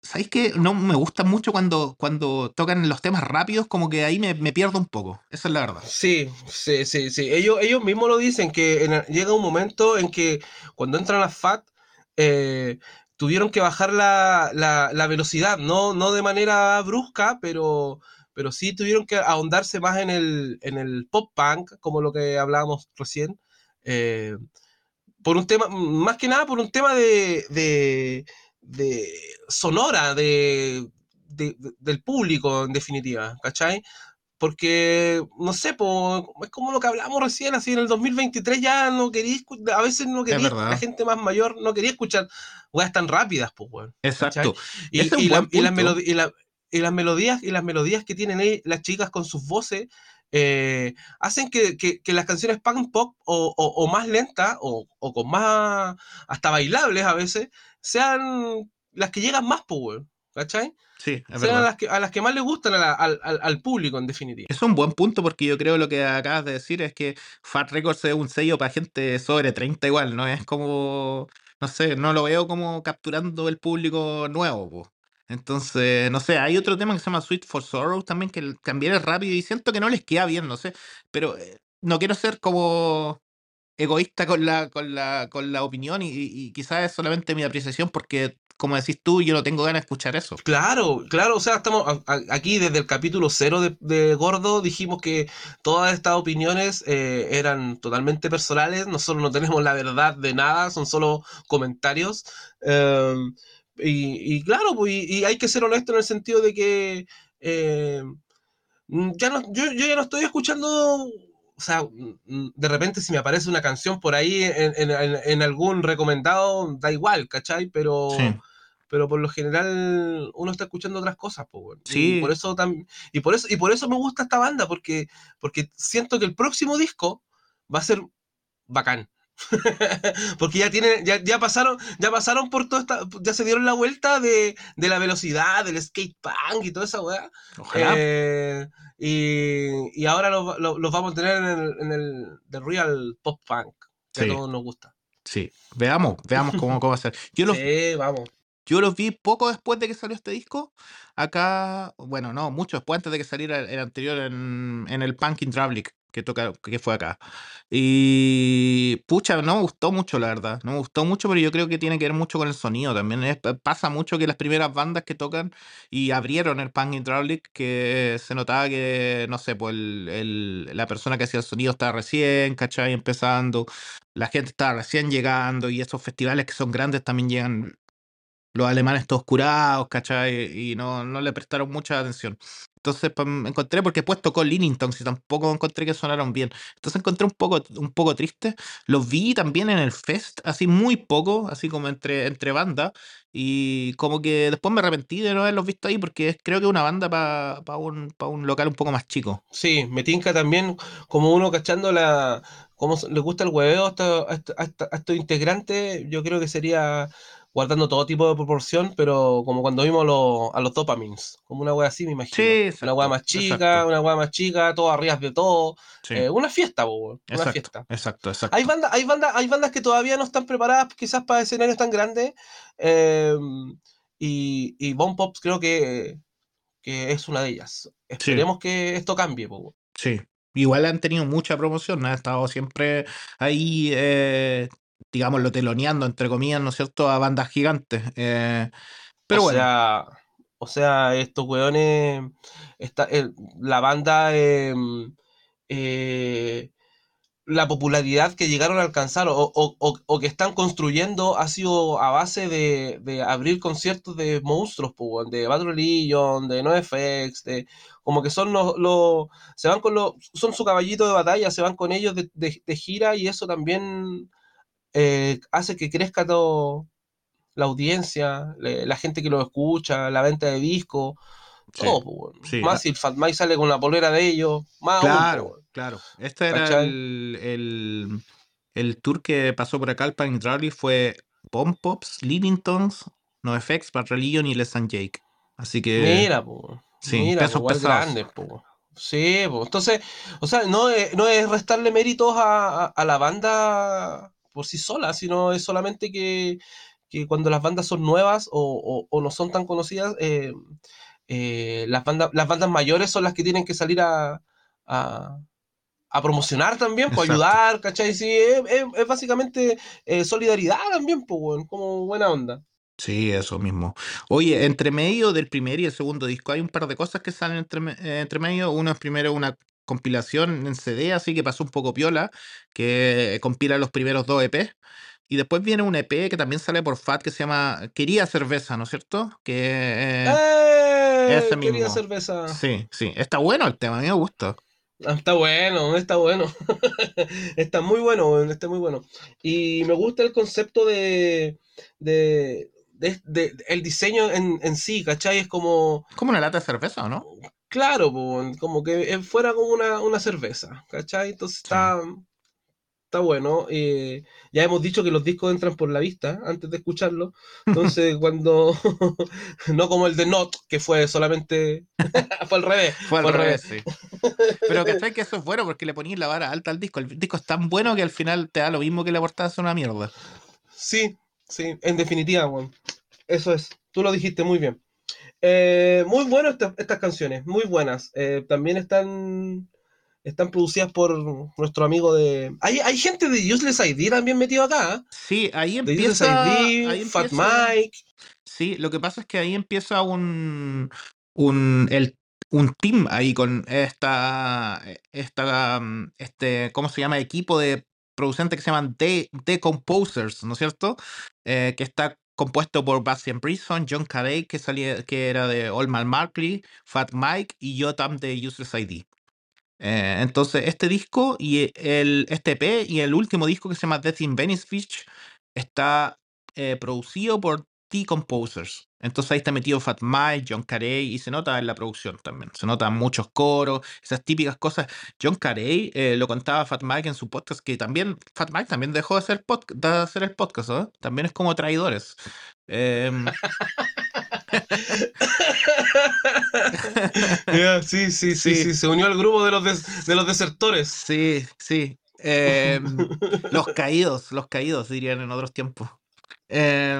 ¿sabéis qué? No me gusta mucho cuando, cuando tocan los temas rápidos, como que ahí me, me pierdo un poco, esa es la verdad. Sí, sí, sí, sí. Ellos, ellos mismos lo dicen, que en, llega un momento en que cuando entran a F A T, eh, tuvieron que bajar la, la, la velocidad, no, no de manera brusca, pero, pero sí tuvieron que ahondarse más en el, en el pop-punk, como lo que hablábamos recién, eh, por un tema, más que nada por un tema de, de, de sonora, de, de, de, del público, en definitiva, ¿cachai? Porque, no sé, po, es como lo que hablamos recién, así en el dos mil veintitrés ya no quería escuchar, a veces no quería, la gente más mayor no quería escuchar weas tan rápidas, pues, weón. Exacto. Y, este y, la, y, las melod- y, la, y las melodías y las melodías que tienen ahí, las chicas con sus voces, eh, hacen que, que, que las canciones punk pop o, o, o más lentas, o, o con más, hasta bailables a veces, sean las que llegan más, pues, weón. ¿Cachai? Sí, es verdad. A las, que, a las que más le gustan a la, al, al, al público, en definitiva. Es un buen punto, porque yo creo lo que acabas de decir es que Fat Records es un sello para gente sobre treinta igual, ¿no? Es como, no sé, no lo veo como capturando el público nuevo, po. Entonces, no sé, hay otro tema que se llama Sweet for Sorrow también, que también es rápido y siento que no les queda bien, no sé, pero eh, no quiero ser como egoísta con la, con la, con la opinión y, y quizás es solamente mi apreciación porque, como decís tú, yo no tengo ganas de escuchar eso. Claro, claro, o sea, estamos a, a, aquí desde el capítulo cero de, de Gordo dijimos que todas estas opiniones eh, eran totalmente personales, nosotros no tenemos la verdad de nada, son solo comentarios, eh, y, y claro, pues, y, y hay que ser honesto en el sentido de que eh, ya no, yo, yo ya no estoy escuchando. O sea, de repente si me aparece una canción por ahí en, en, en algún recomendado, da igual, ¿cachai? Pero, sí. pero por lo general uno está escuchando otras cosas, po, bueno. Sí. Y por eso tam- y por eso y por eso me gusta esta banda, porque porque siento que el próximo disco va a ser bacán. Porque ya tienen, ya, ya pasaron, ya pasaron por toda esta, ya se dieron la vuelta de, de la velocidad, del skate punk y toda esa weá. Ojalá. Eh, y, y ahora los lo, lo vamos a tener en el, en el the real pop punk, que sí, a todos nos gusta. Sí, veamos, veamos cómo, cómo va a ser. Yo los, sí, vamos. Yo los vi poco después de que salió este disco. Acá, bueno, no, mucho después, antes de que saliera el anterior en, en el Punk in Travlik, que toca, que fue acá. Y pucha, no me gustó mucho, la verdad. No me gustó mucho, pero yo creo que tiene que ver mucho con el sonido también. Es, pasa mucho que las primeras bandas que tocan y abrieron el Punk Hydraulic, que se notaba que, no sé, pues el, el, la persona que hacía el sonido estaba recién, ¿cachai? Empezando. La gente estaba recién llegando, y esos festivales que son grandes también llegan los alemanes todos curados, ¿cachai? Y no, no le prestaron mucha atención. Entonces me encontré, porque después tocó Linnington, y tampoco encontré que sonaron bien. Entonces encontré un poco, un poco triste. Los vi también en el Fest, así muy poco, así como entre, entre bandas. Y como que después me arrepentí de no haberlos visto ahí, porque es, creo que es una banda para pa un, pa un local un poco más chico. Sí, me tinca también como uno cachando la, cómo le gusta el hueveo hasta, hasta, hasta, hasta integrante. Yo creo que sería guardando todo tipo de proporción, pero como cuando vimos lo, a los Dopamines, como una wea así, me imagino. Sí, exacto, una wea más chica, exacto. una wea más chica, todo arriba de todo. Sí. Eh, una fiesta, bobo, una exacto, fiesta. Exacto, exacto. Hay bandas, hay bandas, hay bandas que todavía no están preparadas quizás para escenarios tan grandes. Eh, y y Bombpops creo que, que es una de ellas. Esperemos sí. que esto cambie, bobo. Sí. Igual han tenido mucha promoción, ¿no? Han estado siempre ahí. Eh... digámoslo, teloneando, entre comillas, ¿no es cierto?, a bandas gigantes. Eh, pero o bueno. Sea, o sea, estos weones, esta, el, la banda, eh, eh, la popularidad que llegaron a alcanzar o, o, o, o que están construyendo ha sido a base de, de abrir conciertos de monstruos, pues, de Bad Religion, de NoFX, de... Como que son los, los se van con los, son su caballito de batalla, se van con ellos de, de, de gira, y eso también... Eh, hace que crezca todo, la audiencia, le, la gente que lo escucha, la venta de discos, sí, todo. Bueno. Sí, más si claro. Fat Mike sale con la polera de ellos, más claro, aún, bueno. Claro. Este era el, el, el tour que pasó por acá, el Pan Rally, fue Bombpops, Linningtons, NoFX, Bad Religion y Les and Jake. Así que... Mira, po. Sí, mira, pesos po, pesados. Grandes, po. Sí, po. Entonces, o sea, no es, no es restarle méritos a, a, a la banda... por sí sola, sino es solamente que, que cuando las bandas son nuevas o, o, o no son tan conocidas, eh, eh, las, banda, las bandas mayores son las que tienen que salir a, a, a promocionar también, pues ayudar, ¿cachai? Sí, es, es, es básicamente eh, solidaridad también, pues, bueno, como buena onda. Sí, eso mismo. Oye, entre medio del primer y el segundo disco hay un par de cosas que salen entre, eh, entre medio. Uno es primero una compilación en C D, así que pasó un poco piola, que compila los primeros dos E P, y después viene un E P que también sale por F A T, que se llama Quería Cerveza, ¿no es cierto? Que eh, ese mismo. Quería Cerveza. Sí, sí, está bueno el tema, a mí me gusta. Está bueno, está bueno. Está muy bueno, está muy bueno. Y me gusta el concepto de, de, de, de, de el diseño en, en sí, ¿cachai? Es como... Es como una lata de cerveza, ¿o no? Claro, pues, como que fuera como una, una cerveza, ¿cachai? Entonces está, sí. está bueno. Eh, ya hemos dicho que los discos entran por la vista antes de escucharlos. Entonces, cuando. No como el de Not, que fue solamente. Fue al revés. Fue al fue revés, revés, sí. Pero ¿cachai? Que eso es bueno porque le ponís la vara alta al disco. El disco es tan bueno que al final te da lo mismo que la portada, es una mierda. Sí, sí, en definitiva, bueno. Eso es. Tú lo dijiste muy bien. Eh, muy buenas esta, estas canciones, muy buenas. Eh, también están están producidas por nuestro amigo de... Hay, hay gente de Useless I D también metido acá. ¿Eh? Sí, ahí empieza... I D, ahí Fat empieza, Mike. Sí, lo que pasa es que ahí empieza un un, el, un team ahí con esta, esta este ¿cómo se llama? Equipo de producentes que se llaman The, The Composers, ¿no es cierto? Eh, que está... compuesto por Bastian Brisson, John Carey, que salía, que era de Old Man Markley, Fat Mike y Yotam de Useless I D. Eh, entonces, este disco y el, este E P y el último disco que se llama Death in Venice Beach está eh, producido por T Composers. Entonces ahí está metido Fat Mike, John Carey, y se nota en la producción también. Se notan muchos coros, esas típicas cosas. John Carey, eh, lo contaba Fat Mike en su podcast, que también Fat Mike también dejó de hacer, pod de hacer el podcast, ¿eh? También es como traidores. Eh... yeah, sí, sí, sí, sí, sí, se unió al grupo de los, des de los desertores. Sí, sí. Eh, los caídos, los caídos dirían en otros tiempos. Eh,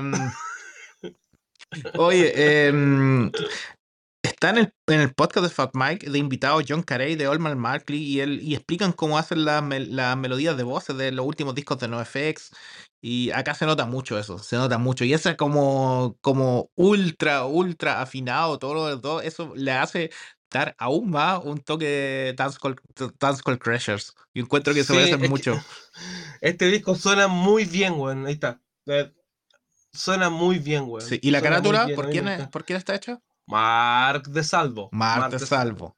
oye, eh, está en el, en el podcast de Fat Mike de invitado John Carey de Allman Markley, y él y explican cómo hacen las la melodías de voces de los últimos discos de NoFX, y acá se nota mucho eso, se nota mucho, y ese como, como ultra, ultra afinado, todo, todo eso le hace dar aún más un toque de Dancehall, Dancehall Crashers. Yo encuentro que se sí, parece mucho. Este disco suena muy bien, güey. Ahí está. Suena muy bien, güey. Sí. ¿Y la suena carátula? Bien, ¿Por, quién es, ¿Por quién está hecha? Mark de Salvo. Mark, Mark de, de Salvo. Salvo.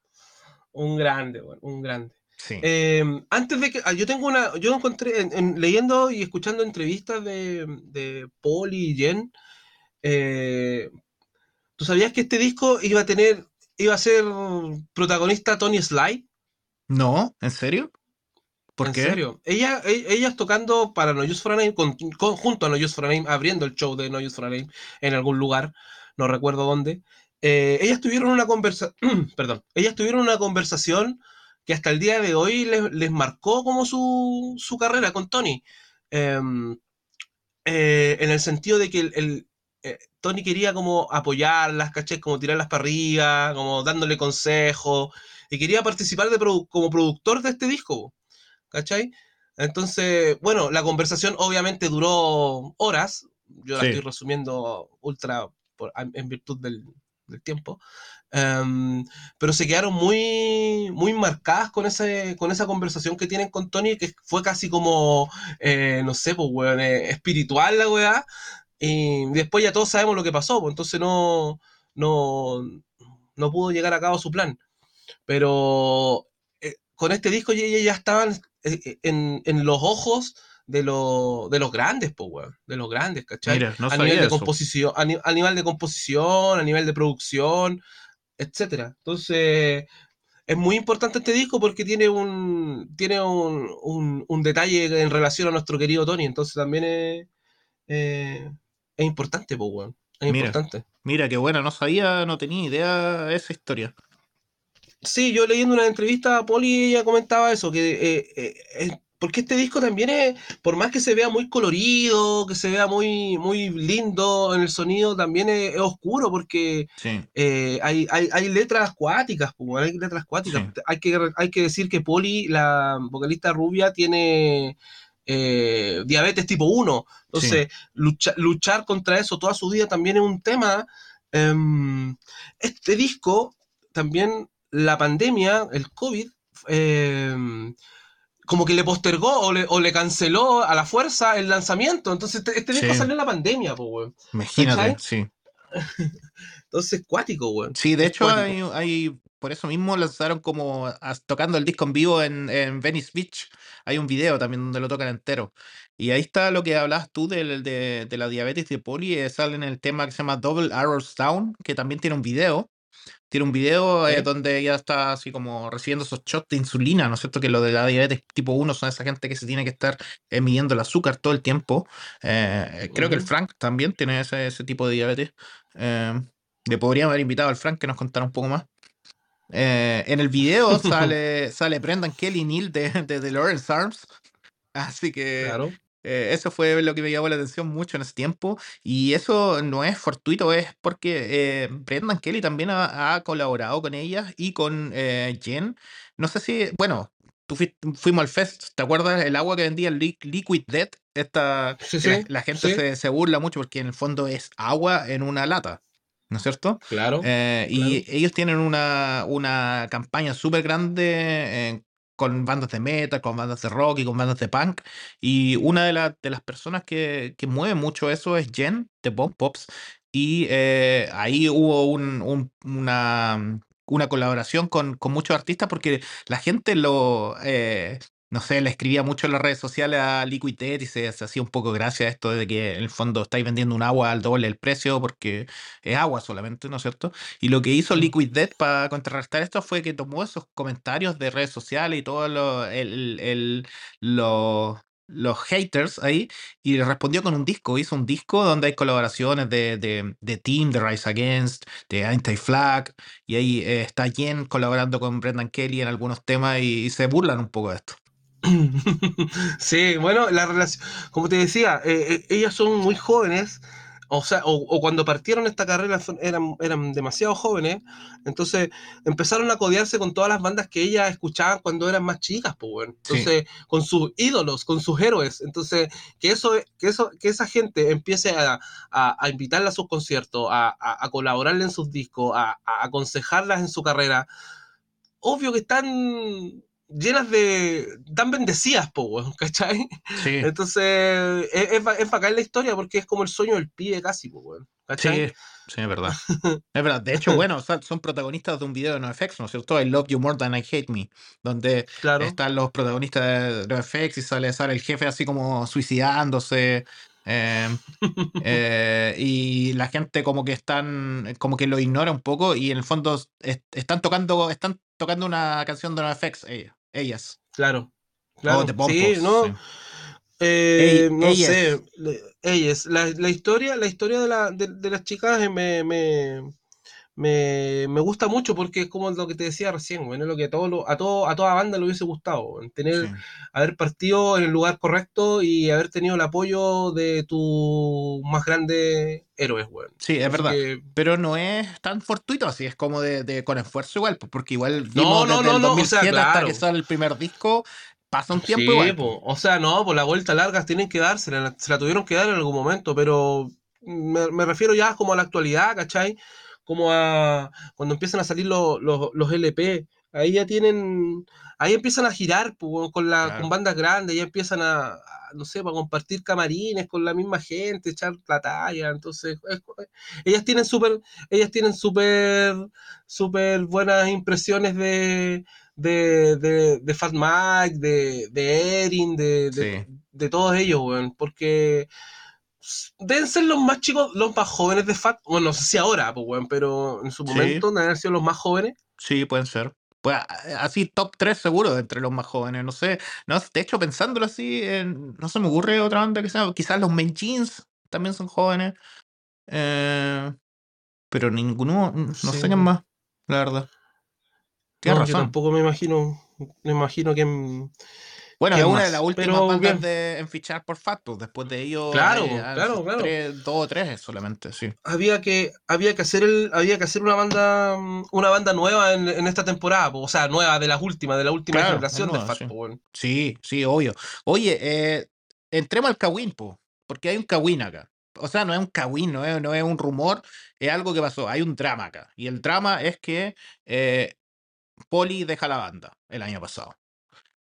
Un grande, güey. Un grande. Sí. Eh, antes de que... Yo tengo una... Yo encontré... En, en, leyendo y escuchando entrevistas de, de Poli y Jen, eh, ¿tú sabías que este disco iba a tener... ¿Iba a ser protagonista Tony Sly? No, ¿en serio? ¿Por ¿En qué? En serio. Ella, ella, ellas tocando para No Use For A Name, con, con, junto a No Use For A Name, abriendo el show de No Use For A Name en algún lugar, no recuerdo dónde. Eh, ellas tuvieron una conversa... Perdón. Ellas tuvieron una conversación que hasta el día de hoy les, les marcó como su, su carrera con Tony. Eh, eh, en el sentido de que el... el Eh, Tony quería como apoyarlas, ¿cachai? Como tirarlas para arriba, como dándole consejos, y quería participar de produ como productor de este disco, ¿cachai? Entonces, bueno, la conversación obviamente duró horas, yo la sí. estoy resumiendo ultra por, en virtud del, del tiempo, um, pero se quedaron muy, muy marcadas con, ese, con esa conversación que tienen con Tony, que fue casi como, eh, no sé, pues, weón, eh, espiritual la weá. Y después ya todos sabemos lo que pasó, pues entonces no, no, no pudo llegar a cabo su plan. Pero eh, con este disco ya, ya estaban en, en los ojos de, lo, de los grandes, pues, weón. De los grandes, ¿cachai? Mira, no a, nivel de composición, a, a nivel de composición, a nivel de producción, etcétera. Entonces, es muy importante este disco porque tiene un, tiene un, un, un detalle en relación a nuestro querido Tony. Entonces también es... Eh, es importante, pues, weón. Es mira, importante. Mira, qué buena, no sabía, no tenía idea de esa historia. Sí, yo leyendo una entrevista a Poli, ella comentaba eso, que eh, eh, eh, porque este disco también es, por más que se vea muy colorido, que se vea muy, muy lindo en el sonido, también es, es oscuro, porque sí. eh, hay, hay, hay letras acuáticas, pues, hay letras acuáticas. Sí. Hay que, hay que decir que Poli, la vocalista rubia, tiene... Eh, diabetes tipo uno, entonces sí. lucha, luchar contra eso toda su vida también es un tema. Eh, este disco también, la pandemia, el COVID, eh, como que le postergó o le, o le canceló a la fuerza el lanzamiento, entonces este, este disco sí. salió en la pandemia, po, güey. Imagínate, sí. Entonces cuático, güey. Sí, de hecho hay, hay, por eso mismo lanzaron como a, tocando el disco en vivo en, en Venice Beach. Hay un video también donde lo tocan entero. Y ahí está lo que hablabas tú de, de, de la diabetes de Poli. Eh, sale en el tema que se llama Double Arrows Down, que también tiene un video. Tiene un video eh, ¿Eh? donde ella está así como recibiendo esos shots de insulina, ¿no es cierto? Que lo de la diabetes tipo uno son esa gente que se tiene que estar eh, midiendo el azúcar todo el tiempo. Eh, uh-huh. Creo que el Frank también tiene ese, ese tipo de diabetes. Eh, le podríamos haber invitado al Frank que nos contara un poco más. Eh, en el video sale, sale Brendan Kelly y Neil de, de, de Lawrence Arms, así que claro. eh, eso fue lo que me llamó la atención mucho en ese tiempo, y eso no es fortuito, es porque eh, Brendan Kelly también ha, ha colaborado con ellas y con eh, Jen, no sé si, bueno, tú fu fuimos al Fest, ¿te acuerdas? El agua que vendía el li Liquid Death, esta, sí, sí, la, la gente sí. se, se burla mucho porque en el fondo es agua en una lata, ¿no es cierto? Claro. Eh, claro. Y ellos tienen una, una campaña súper grande eh, con bandas de metal, con bandas de rock y con bandas de punk. Y una de, la, de las personas que, que mueve mucho eso es Jen, de Bombpops. Y eh, ahí hubo un, un, una, una colaboración con, con muchos artistas porque la gente lo... Eh, no sé, le escribía mucho en las redes sociales a Liquid Death y se, se hacía un poco gracia a esto de que en el fondo estáis vendiendo un agua al doble del precio porque es agua solamente, ¿no es cierto? Y lo que hizo Liquid Death para contrarrestar esto fue que tomó esos comentarios de redes sociales y todos lo, el, el, los... los haters ahí, y le respondió con un disco. Hizo un disco donde hay colaboraciones de, de, de Team, de Rise Against, de Anti-Flag, y ahí eh, está Jen colaborando con Brendan Kelly en algunos temas, y, y se burlan un poco de esto. Sí, bueno, la relación, como te decía, eh, eh, ellas son muy jóvenes, o sea, o, o cuando partieron esta carrera son, eran, eran demasiado jóvenes, entonces empezaron a codearse con todas las bandas que ellas escuchaban cuando eran más chicas, pues bueno. Entonces, sí, con sus ídolos, con sus héroes. Entonces, que eso, que eso, que esa gente empiece a, a, a invitarla a sus conciertos, a, a, a colaborarle en sus discos, a, a aconsejarlas en su carrera, obvio que están llenas de... tan bendecidas, po, ¿cachai? Sí. Entonces, es, es, es bacán la historia porque es como el sueño del pibe casi, po, ¿cachai? Sí, sí, es verdad. Es verdad. De hecho, bueno, o sea, son protagonistas de un video de NoFX, ¿no es cierto? I Love You More Than I Hate Me, donde claro, están los protagonistas de NoFX y sale, sale el jefe así como suicidándose. Eh, eh, y la gente como que están, como que lo ignora un poco, y en el fondo est- están tocando, están tocando una canción de NoFX, ellas, ellas. Claro, claro. Oh, de Bombpops, sí, no, sí. Eh, Ey, no ellas. sé, ellas. La, la historia, la historia de, la, de, de las chicas me, me, me, me gusta mucho porque es como lo que te decía recién, bueno, lo que a todo, lo, a todo, a toda banda le hubiese gustado, tener, sí, haber partido en el lugar correcto y haber tenido el apoyo de tu más grande héroes, weón. Sí, es así, verdad. Que... pero no es tan fortuito así, es como de, de con esfuerzo igual, porque igual vimos no, no, desde no, el dos mil siete no, o sea, claro, hasta que sale el primer disco, pasa un tiempo, sí, igual. Po, o sea, no, por la vuelta larga tienen que dársela, se la tuvieron que dar en algún momento, pero me, me refiero ya como a la actualidad, ¿cachai? Como a cuando empiezan a salir los, los, los L P, ahí ya tienen, ahí empiezan a girar pues, con la claro, con bandas grandes, ya empiezan a, a no sé, para compartir camarines con la misma gente, echar la talla, entonces es, ellas tienen súper, ellas tienen súper, súper buenas impresiones de de, de, de Fat Mike, de, de Erin, de, sí, de, de todos ellos, weón, porque deben ser los más chicos, los más jóvenes de Fat, bueno, no sé si ahora, pues, weón, pero en su momento, sí, deben haber sido los más jóvenes. Sí, pueden ser. Pues así, top tres seguro entre los más jóvenes, no sé. No, de hecho, pensándolo así, eh, no se me ocurre otra banda que sea. Quizás los Men Jeans también son jóvenes. Eh, pero ninguno, no sí, sé quién más, la verdad. Tienes no, razón. Yo tampoco me imagino, me imagino quién. Bueno, es una de las últimas pero, bandas de, en fichar por Fat, pues después de ellos... Claro, eh, claro, claro. Tres, dos o tres solamente, sí. Había que, había que hacer el, había que hacer una banda, una banda nueva en, en esta temporada, po, o sea, nueva de las últimas, de la última claro, generación nueva, de Fat, sí. Po, bueno. Sí, sí, obvio. Oye, eh, entremos al Kawin, po, porque hay un Kawin acá. O sea, no es un Kawin, no es, no es un rumor, es algo que pasó, hay un drama acá. Y el drama es que eh, Poli deja la banda el año pasado.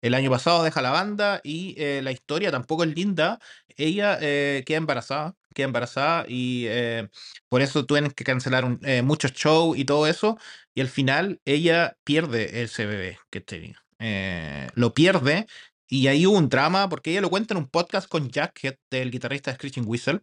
El año pasado deja la banda y eh, la historia tampoco es linda. Ella eh, queda embarazada, queda embarazada y eh, por eso tienen que cancelar un, eh, muchos shows y todo eso. Y al final ella pierde ese bebé que tenía. Eh, lo pierde y ahí hubo un drama porque ella lo cuenta en un podcast con Jack, del guitarrista de Screeching Weasel,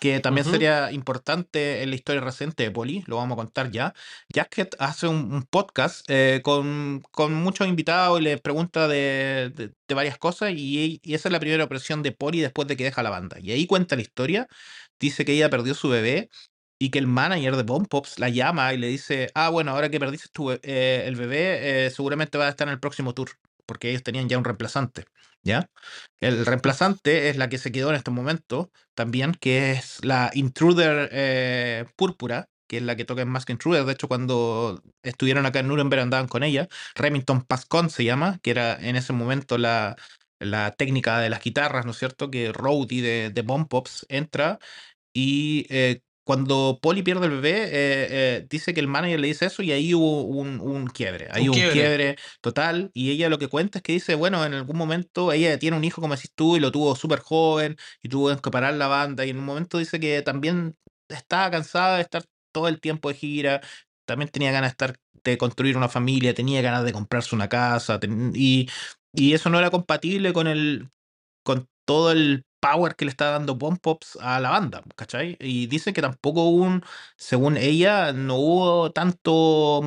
que también uh-huh, sería importante en la historia reciente de Poli, lo vamos a contar ya. Jacket hace un, un podcast eh, con, con muchos invitados y le pregunta de, de, de varias cosas y, y esa es la primera impresión de Poli después de que deja la banda. Y ahí cuenta la historia, dice que ella perdió su bebé y que el manager de Bombpops la llama y le dice, ah, bueno, ahora que perdiste tu, eh, el bebé, eh, seguramente va a estar en el próximo tour, porque ellos tenían ya un reemplazante, ¿ya? El reemplazante es la que se quedó en este momento también, que es la Intruder eh, Púrpura, que es la que toca en Mask Intruder. De hecho, cuando estuvieron acá en Nuremberg andaban con ella. Remington Pascón se llama, que era en ese momento la, la técnica de las guitarras, ¿no es cierto? Que Rowdy de, de Bombpops entra y... Eh, cuando Poli pierde el bebé, eh, eh, dice que el manager le dice eso y ahí hubo un, un quiebre. Ahí hubo un quiebre total. Y ella lo que cuenta es que dice, bueno, en algún momento ella tiene un hijo, como decís tú, y lo tuvo súper joven y tuvo que parar la banda. Y en un momento dice que también estaba cansada de estar todo el tiempo de gira. También tenía ganas de, estar, de construir una familia, tenía ganas de comprarse una casa. Ten, y Y eso no era compatible con el con todo el power que le estaba dando Bombpops a la banda, ¿cachai? Y dicen que tampoco hubo un, según ella, no hubo tanto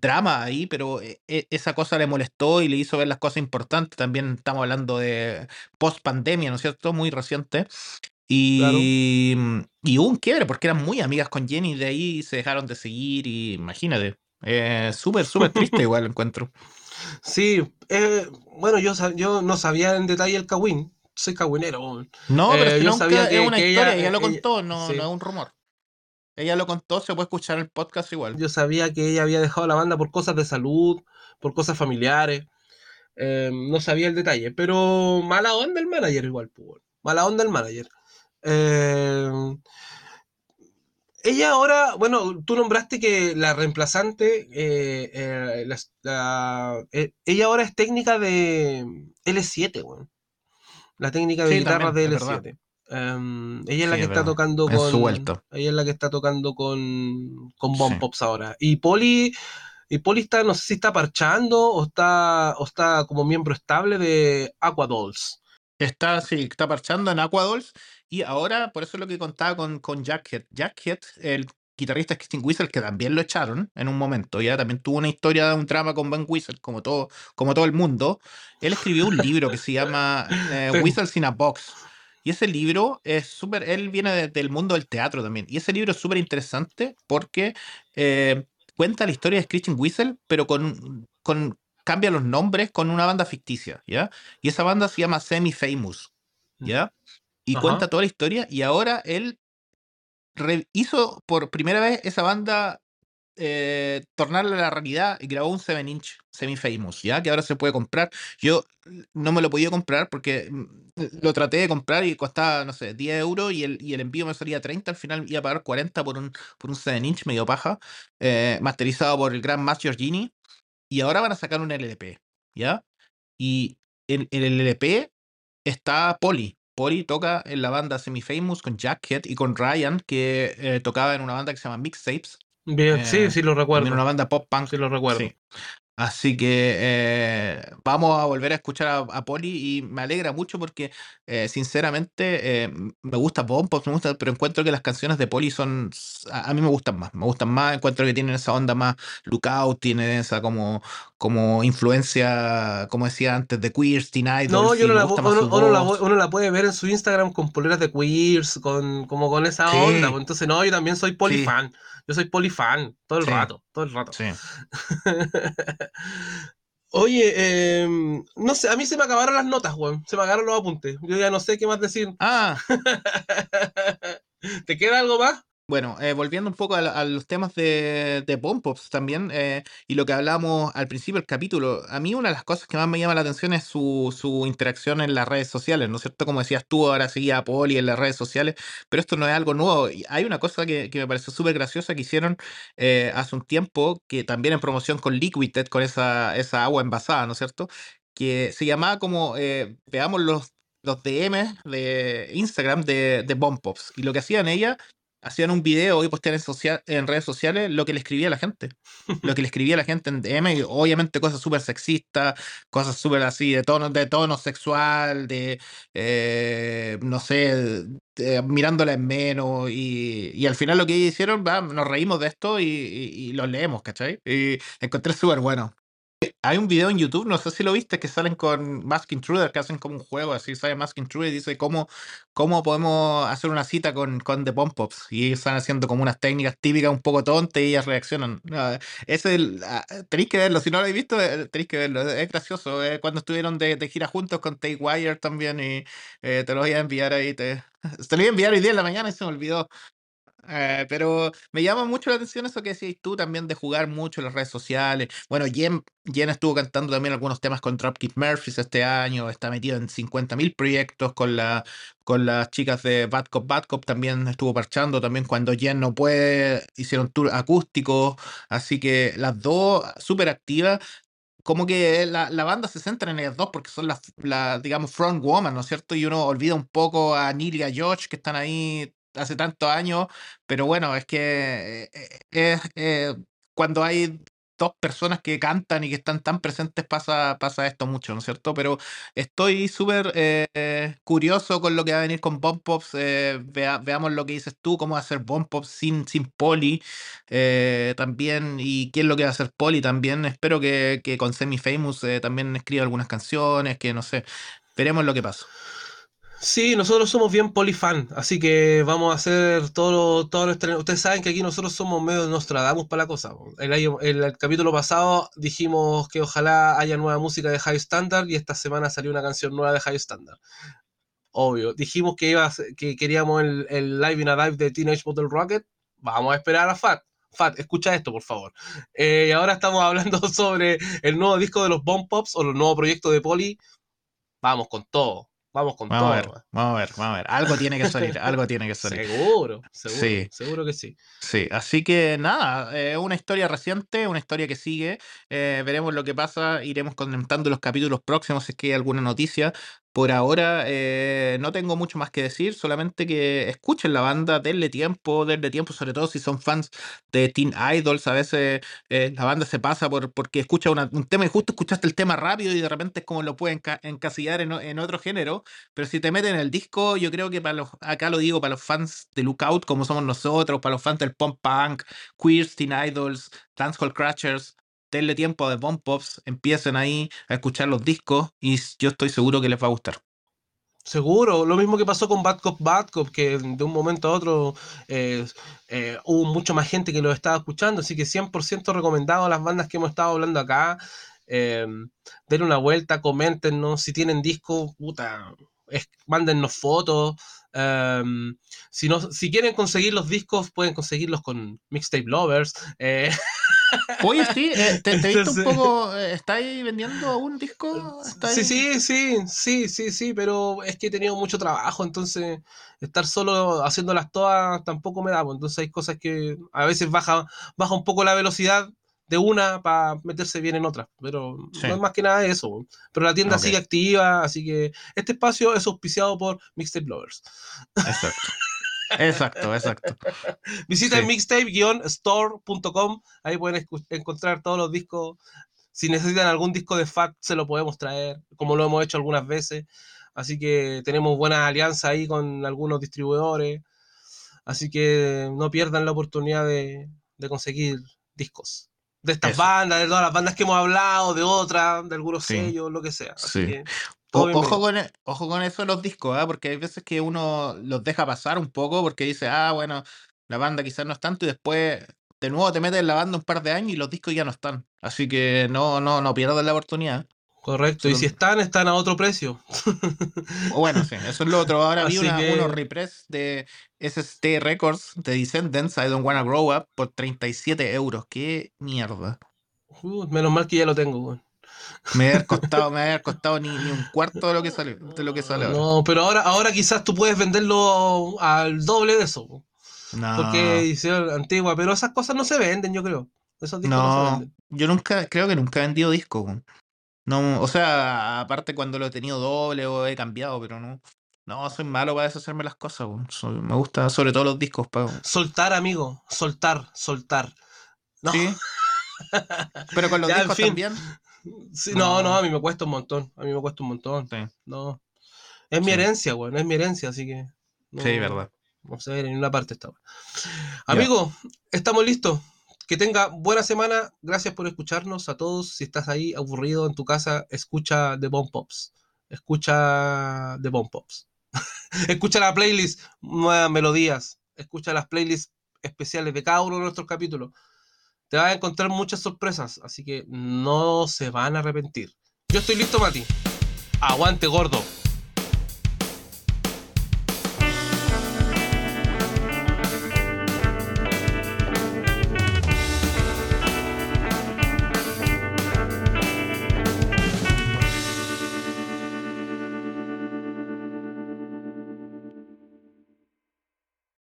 drama ahí, pero esa cosa le molestó y le hizo ver las cosas importantes. También estamos hablando de post-pandemia, ¿no es cierto? Muy reciente. Y, claro. y hubo un quiebre, porque eran muy amigas con Jenny, de ahí se dejaron de seguir, y imagínate. Eh, súper, súper triste igual el encuentro. Sí, eh, bueno, yo, yo no sabía en detalle el cagüín. Soy cagüinero. No, pero eh, es que yo nunca sabía que, es una que historia, ella, ella lo contó, ella, no, sí. no es un rumor. Ella lo contó, se puede escuchar el podcast igual. Yo sabía que ella había dejado la banda por cosas de salud, por cosas familiares. Eh, no sabía el detalle, pero mala onda el manager igual, pues. Mala onda el manager. Eh, ella ahora, bueno, tú nombraste que la reemplazante, eh, eh, la, la, eh, ella ahora es técnica de L siete, weón. La técnica de sí, guitarra también, de L siete. Es um, ella es la sí, que es está verdad. tocando con. Es suelto. Ella es la que está tocando con. Con Bombpops sí. ahora. Y Poli. Y Poli está, no sé si está parchando o está. O está como miembro estable de Aquadolls. Está, sí, está parchando en Aquadolls. Y ahora, por eso es lo que contaba con, con Jackhead. Jackhead, el guitarrista Christine Whistle, que también lo echaron en un momento, ya también tuvo una historia de un drama con Van Whistle, como todo, como todo el mundo. Él escribió un libro que se llama eh, sí. Whistles in a Box, y ese libro es súper, él viene de, del mundo del teatro también, y ese libro es súper interesante porque eh, cuenta la historia de Christine Whistle, pero con, con cambia los nombres con una banda ficticia, ¿ya? Y esa banda se llama Semi Famous, ¿ya? Y Ajá. cuenta toda la historia, y ahora él hizo por primera vez esa banda eh, tornarla a la realidad, y grabó un seven inch semi-famous, ¿ya? Que ahora se puede comprar. Yo no me lo podía comprar porque lo traté de comprar y costaba, no sé, diez euros, y el, y el envío me salía treinta, al final iba a pagar cuarenta por un, por un seven inch medio paja, eh, masterizado por el gran Max Giorgini, y ahora van a sacar un L P, ¿ya? Y en, en el L P está Poli. Poli toca en la banda Semi-Famous con Jackhead y con Ryan, que eh, tocaba en una banda que se llama Mixtapes. Bien, eh, sí, sí lo recuerdo. En una banda pop punk. Sí lo recuerdo. Sí. Así que eh, vamos a volver a escuchar a, a Poli, y me alegra mucho porque eh, sinceramente eh, me gusta Bombpops, me gusta, pero encuentro que las canciones de Poli son, a, a mí me gustan más, me gustan más, encuentro que tienen esa onda más Lookout, tienen esa como, como influencia, como decía antes, de Queers, Teen Idols. No, yo no la, uno, uno, la, uno la puede ver en su Instagram con poleras de Queers, con, como con esa sí. onda, entonces no, yo también soy Poli sí. fan. Yo soy polifan, todo el sí. rato, todo el rato. Sí. Oye, eh, no sé, a mí se me acabaron las notas, weón. Se me acabaron los apuntes. Yo ya no sé qué más decir. Ah. ¿Te queda algo más? Bueno, eh, volviendo un poco a, a los temas de, de Bombpops también, eh, y lo que hablábamos al principio del capítulo, a mí una de las cosas que más me llama la atención es su, su interacción en las redes sociales, ¿no es cierto? Como decías tú, ahora seguía a Poli en las redes sociales, pero esto no es algo nuevo. Y hay una cosa que, que me pareció súper graciosa que hicieron eh, hace un tiempo, que también en promoción con Liquited, con esa, esa agua envasada, ¿no es cierto? Que se llamaba como, eh, veamos los, los D Ms de Instagram de, de Bombpops, y lo que hacían ella... Hacían un video y posteaban en, social, en redes sociales lo que le escribía a la gente. Lo que le escribía a la gente en D M, obviamente cosas súper sexistas, cosas súper así, de tono, de tono sexual, de, eh, no sé, de, mirándola en menos. Y, y al final lo que hicieron, bah, nos reímos de esto y, y, y lo leemos, ¿cachai? Y encontré súper bueno. Hay un video en YouTube, no sé si lo viste, que salen con Mask Intruder, que hacen como un juego, así sale Mask Intruder y dice cómo, cómo podemos hacer una cita con, con The Bombpops, y ellos están haciendo como unas técnicas típicas un poco tontas y ellas reaccionan. No, ese tenéis que verlo, si no lo habéis visto tenéis que verlo, es gracioso. Eh, cuando estuvieron de, de gira juntos con Take Wire también, y eh, te lo voy a enviar ahí, te, te lo voy a enviar hoy día en la mañana y se me olvidó. Eh, pero me llama mucho la atención eso que decís tú también de jugar mucho en las redes sociales. Bueno, Jen, Jen estuvo cantando también algunos temas con Dropkick Murphys este año, está metido en cincuenta mil proyectos con, la, con las chicas de Bad Cop Bad Cop, también estuvo parchando, también cuando Jen no puede, hicieron tour acústico, así que las dos súper activas. Como que la, la banda se centra en ellas dos porque son las, la, digamos, front woman, ¿no es cierto? Y uno olvida un poco a Neil y a Josh, que están ahí hace tantos años, pero bueno, es que eh, eh, eh, cuando hay top personas que cantan y que están tan presentes pasa, pasa esto mucho, ¿no es cierto? Pero estoy súper eh, curioso con lo que va a venir con Bombpops. Eh, vea, veamos lo que dices tú, cómo va a ser Bombpops sin, sin Poli eh, también, y qué es lo que va a hacer Poli también. Espero que, que con Semi Famous eh, también escriba algunas canciones, que no sé, veremos lo que pasa. Sí, nosotros somos bien polifan, así que vamos a hacer todo, todo nuestro... Ustedes saben que aquí nosotros somos medio Nostradamus para la cosa. El, año, el, el capítulo pasado dijimos que ojalá haya nueva música de Hi-Standard y esta semana salió una canción nueva de Hi-Standard. Obvio. Dijimos que, iba a, que queríamos el, el Live in a Dive de Teenage Bottle Rocket. Vamos a esperar a Fat. Fat, escucha esto, por favor. Eh, y ahora estamos hablando sobre el nuevo disco de los Bombpops o el nuevo proyecto de Poli. Vamos con todo. Vamos con vamos todo. A ver, vamos a ver, vamos a ver. Algo tiene que salir, algo tiene que salir. Seguro, seguro, sí. seguro que sí. Sí, así que nada, eh, una historia reciente, una historia que sigue. Eh, veremos lo que pasa, iremos comentando los capítulos próximos si es que hay alguna noticia. Por ahora eh, no tengo mucho más que decir, solamente que escuchen la banda, denle tiempo, denle tiempo, sobre todo si son fans de Teen Idols. A veces eh, la banda se pasa por, porque escucha una, un tema y justo escuchaste el tema rápido y de repente es como lo pueden enca- encasillar en, en otro género, pero si te meten en el disco, yo creo que para los, acá lo digo para los fans de Lookout, como somos nosotros, para los fans del Pop Punk, Queers, Teen Idols, Dancehall Crashers, denle tiempo a The Bombpops, empiecen ahí a escuchar los discos y yo estoy seguro que les va a gustar. Seguro, lo mismo que pasó con Bad Cop Bad Cop, que de un momento a otro eh, eh, hubo mucha más gente que los estaba escuchando, así que cien por ciento recomendado a las bandas que hemos estado hablando acá. Eh, denle una vuelta, coméntenos, si tienen discos, puta, es, mándennos fotos. Um, si, no, si quieren conseguir los discos, pueden conseguirlos con Mixtape Lovers. Eh. Oye, sí, eh, te, te he visto un poco. Eh, ¿Estáis vendiendo algún disco? Sí, sí, sí, sí, sí, sí, pero es que he tenido mucho trabajo, entonces estar solo haciéndolas todas tampoco me da. Entonces hay cosas que a veces baja, baja un poco la velocidad de una para meterse bien en otra, pero sí. No es más que nada eso, pero la tienda okay. Sigue activa, así que este espacio es auspiciado por Mixtape Lovers. Exacto, exacto, exacto. Visita sí. mixtape guion store punto com, ahí pueden escu- encontrar todos los discos, si necesitan algún disco de F A T se lo podemos traer, como lo hemos hecho algunas veces, así que tenemos buena alianza ahí con algunos distribuidores, así que no pierdan la oportunidad de, de conseguir discos. De estas Eso. bandas, de todas las bandas que hemos hablado, de otras, de algunos sí. sellos, lo que sea. Así sí. que... O, ojo, con, ojo con eso de los discos, ¿eh? Porque hay veces que uno los deja pasar un poco porque dice, ah, bueno, la banda quizás no es tanto y después de nuevo te metes en la banda un par de años y los discos ya no están. Así que no, no, no pierdas la oportunidad. Correcto, Solo... y si están, están a otro precio. O bueno, sí, eso es lo otro. Ahora vi una, que... unos repress de S S T Records de Descendents, I Don't Wanna Grow Up, por treinta y siete euros. ¡Qué mierda! Uh, menos mal que ya lo tengo, güey. Me ha costado, me ha costado ni, ni un cuarto de lo que sale, de lo que sale ahora. No, pero ahora, ahora quizás tú puedes venderlo al doble de eso. No. Porque dice antigua, pero esas cosas no se venden, yo creo. Esos discos no, no se venden. Yo nunca, creo que nunca he vendido discos, güey. No, o sea, aparte cuando lo he tenido doble o he cambiado, pero no. No, soy malo para deshacerme las cosas. Soy, me gusta, sobre todo los discos. Pago. Soltar, amigo. Soltar, soltar. No. Sí. Pero con los ya, discos en fin. También. Sí, no, no, no, a mí me cuesta un montón. A mí me cuesta un montón. Sí. No. Es sí. mi herencia, güey. No es mi herencia, así que. No, sí, verdad. No sé, en ninguna parte está. Amigo, estamos listos. Que tenga buena semana, gracias por escucharnos a todos. Si estás ahí aburrido en tu casa, escucha The Bombpops. Escucha The Bombpops. Escucha la playlist Nuevas Melodías. Escucha las playlists especiales de cada uno de nuestros capítulos. Te vas a encontrar muchas sorpresas, así que no se van a arrepentir. Yo estoy listo, Mati. Aguante, gordo.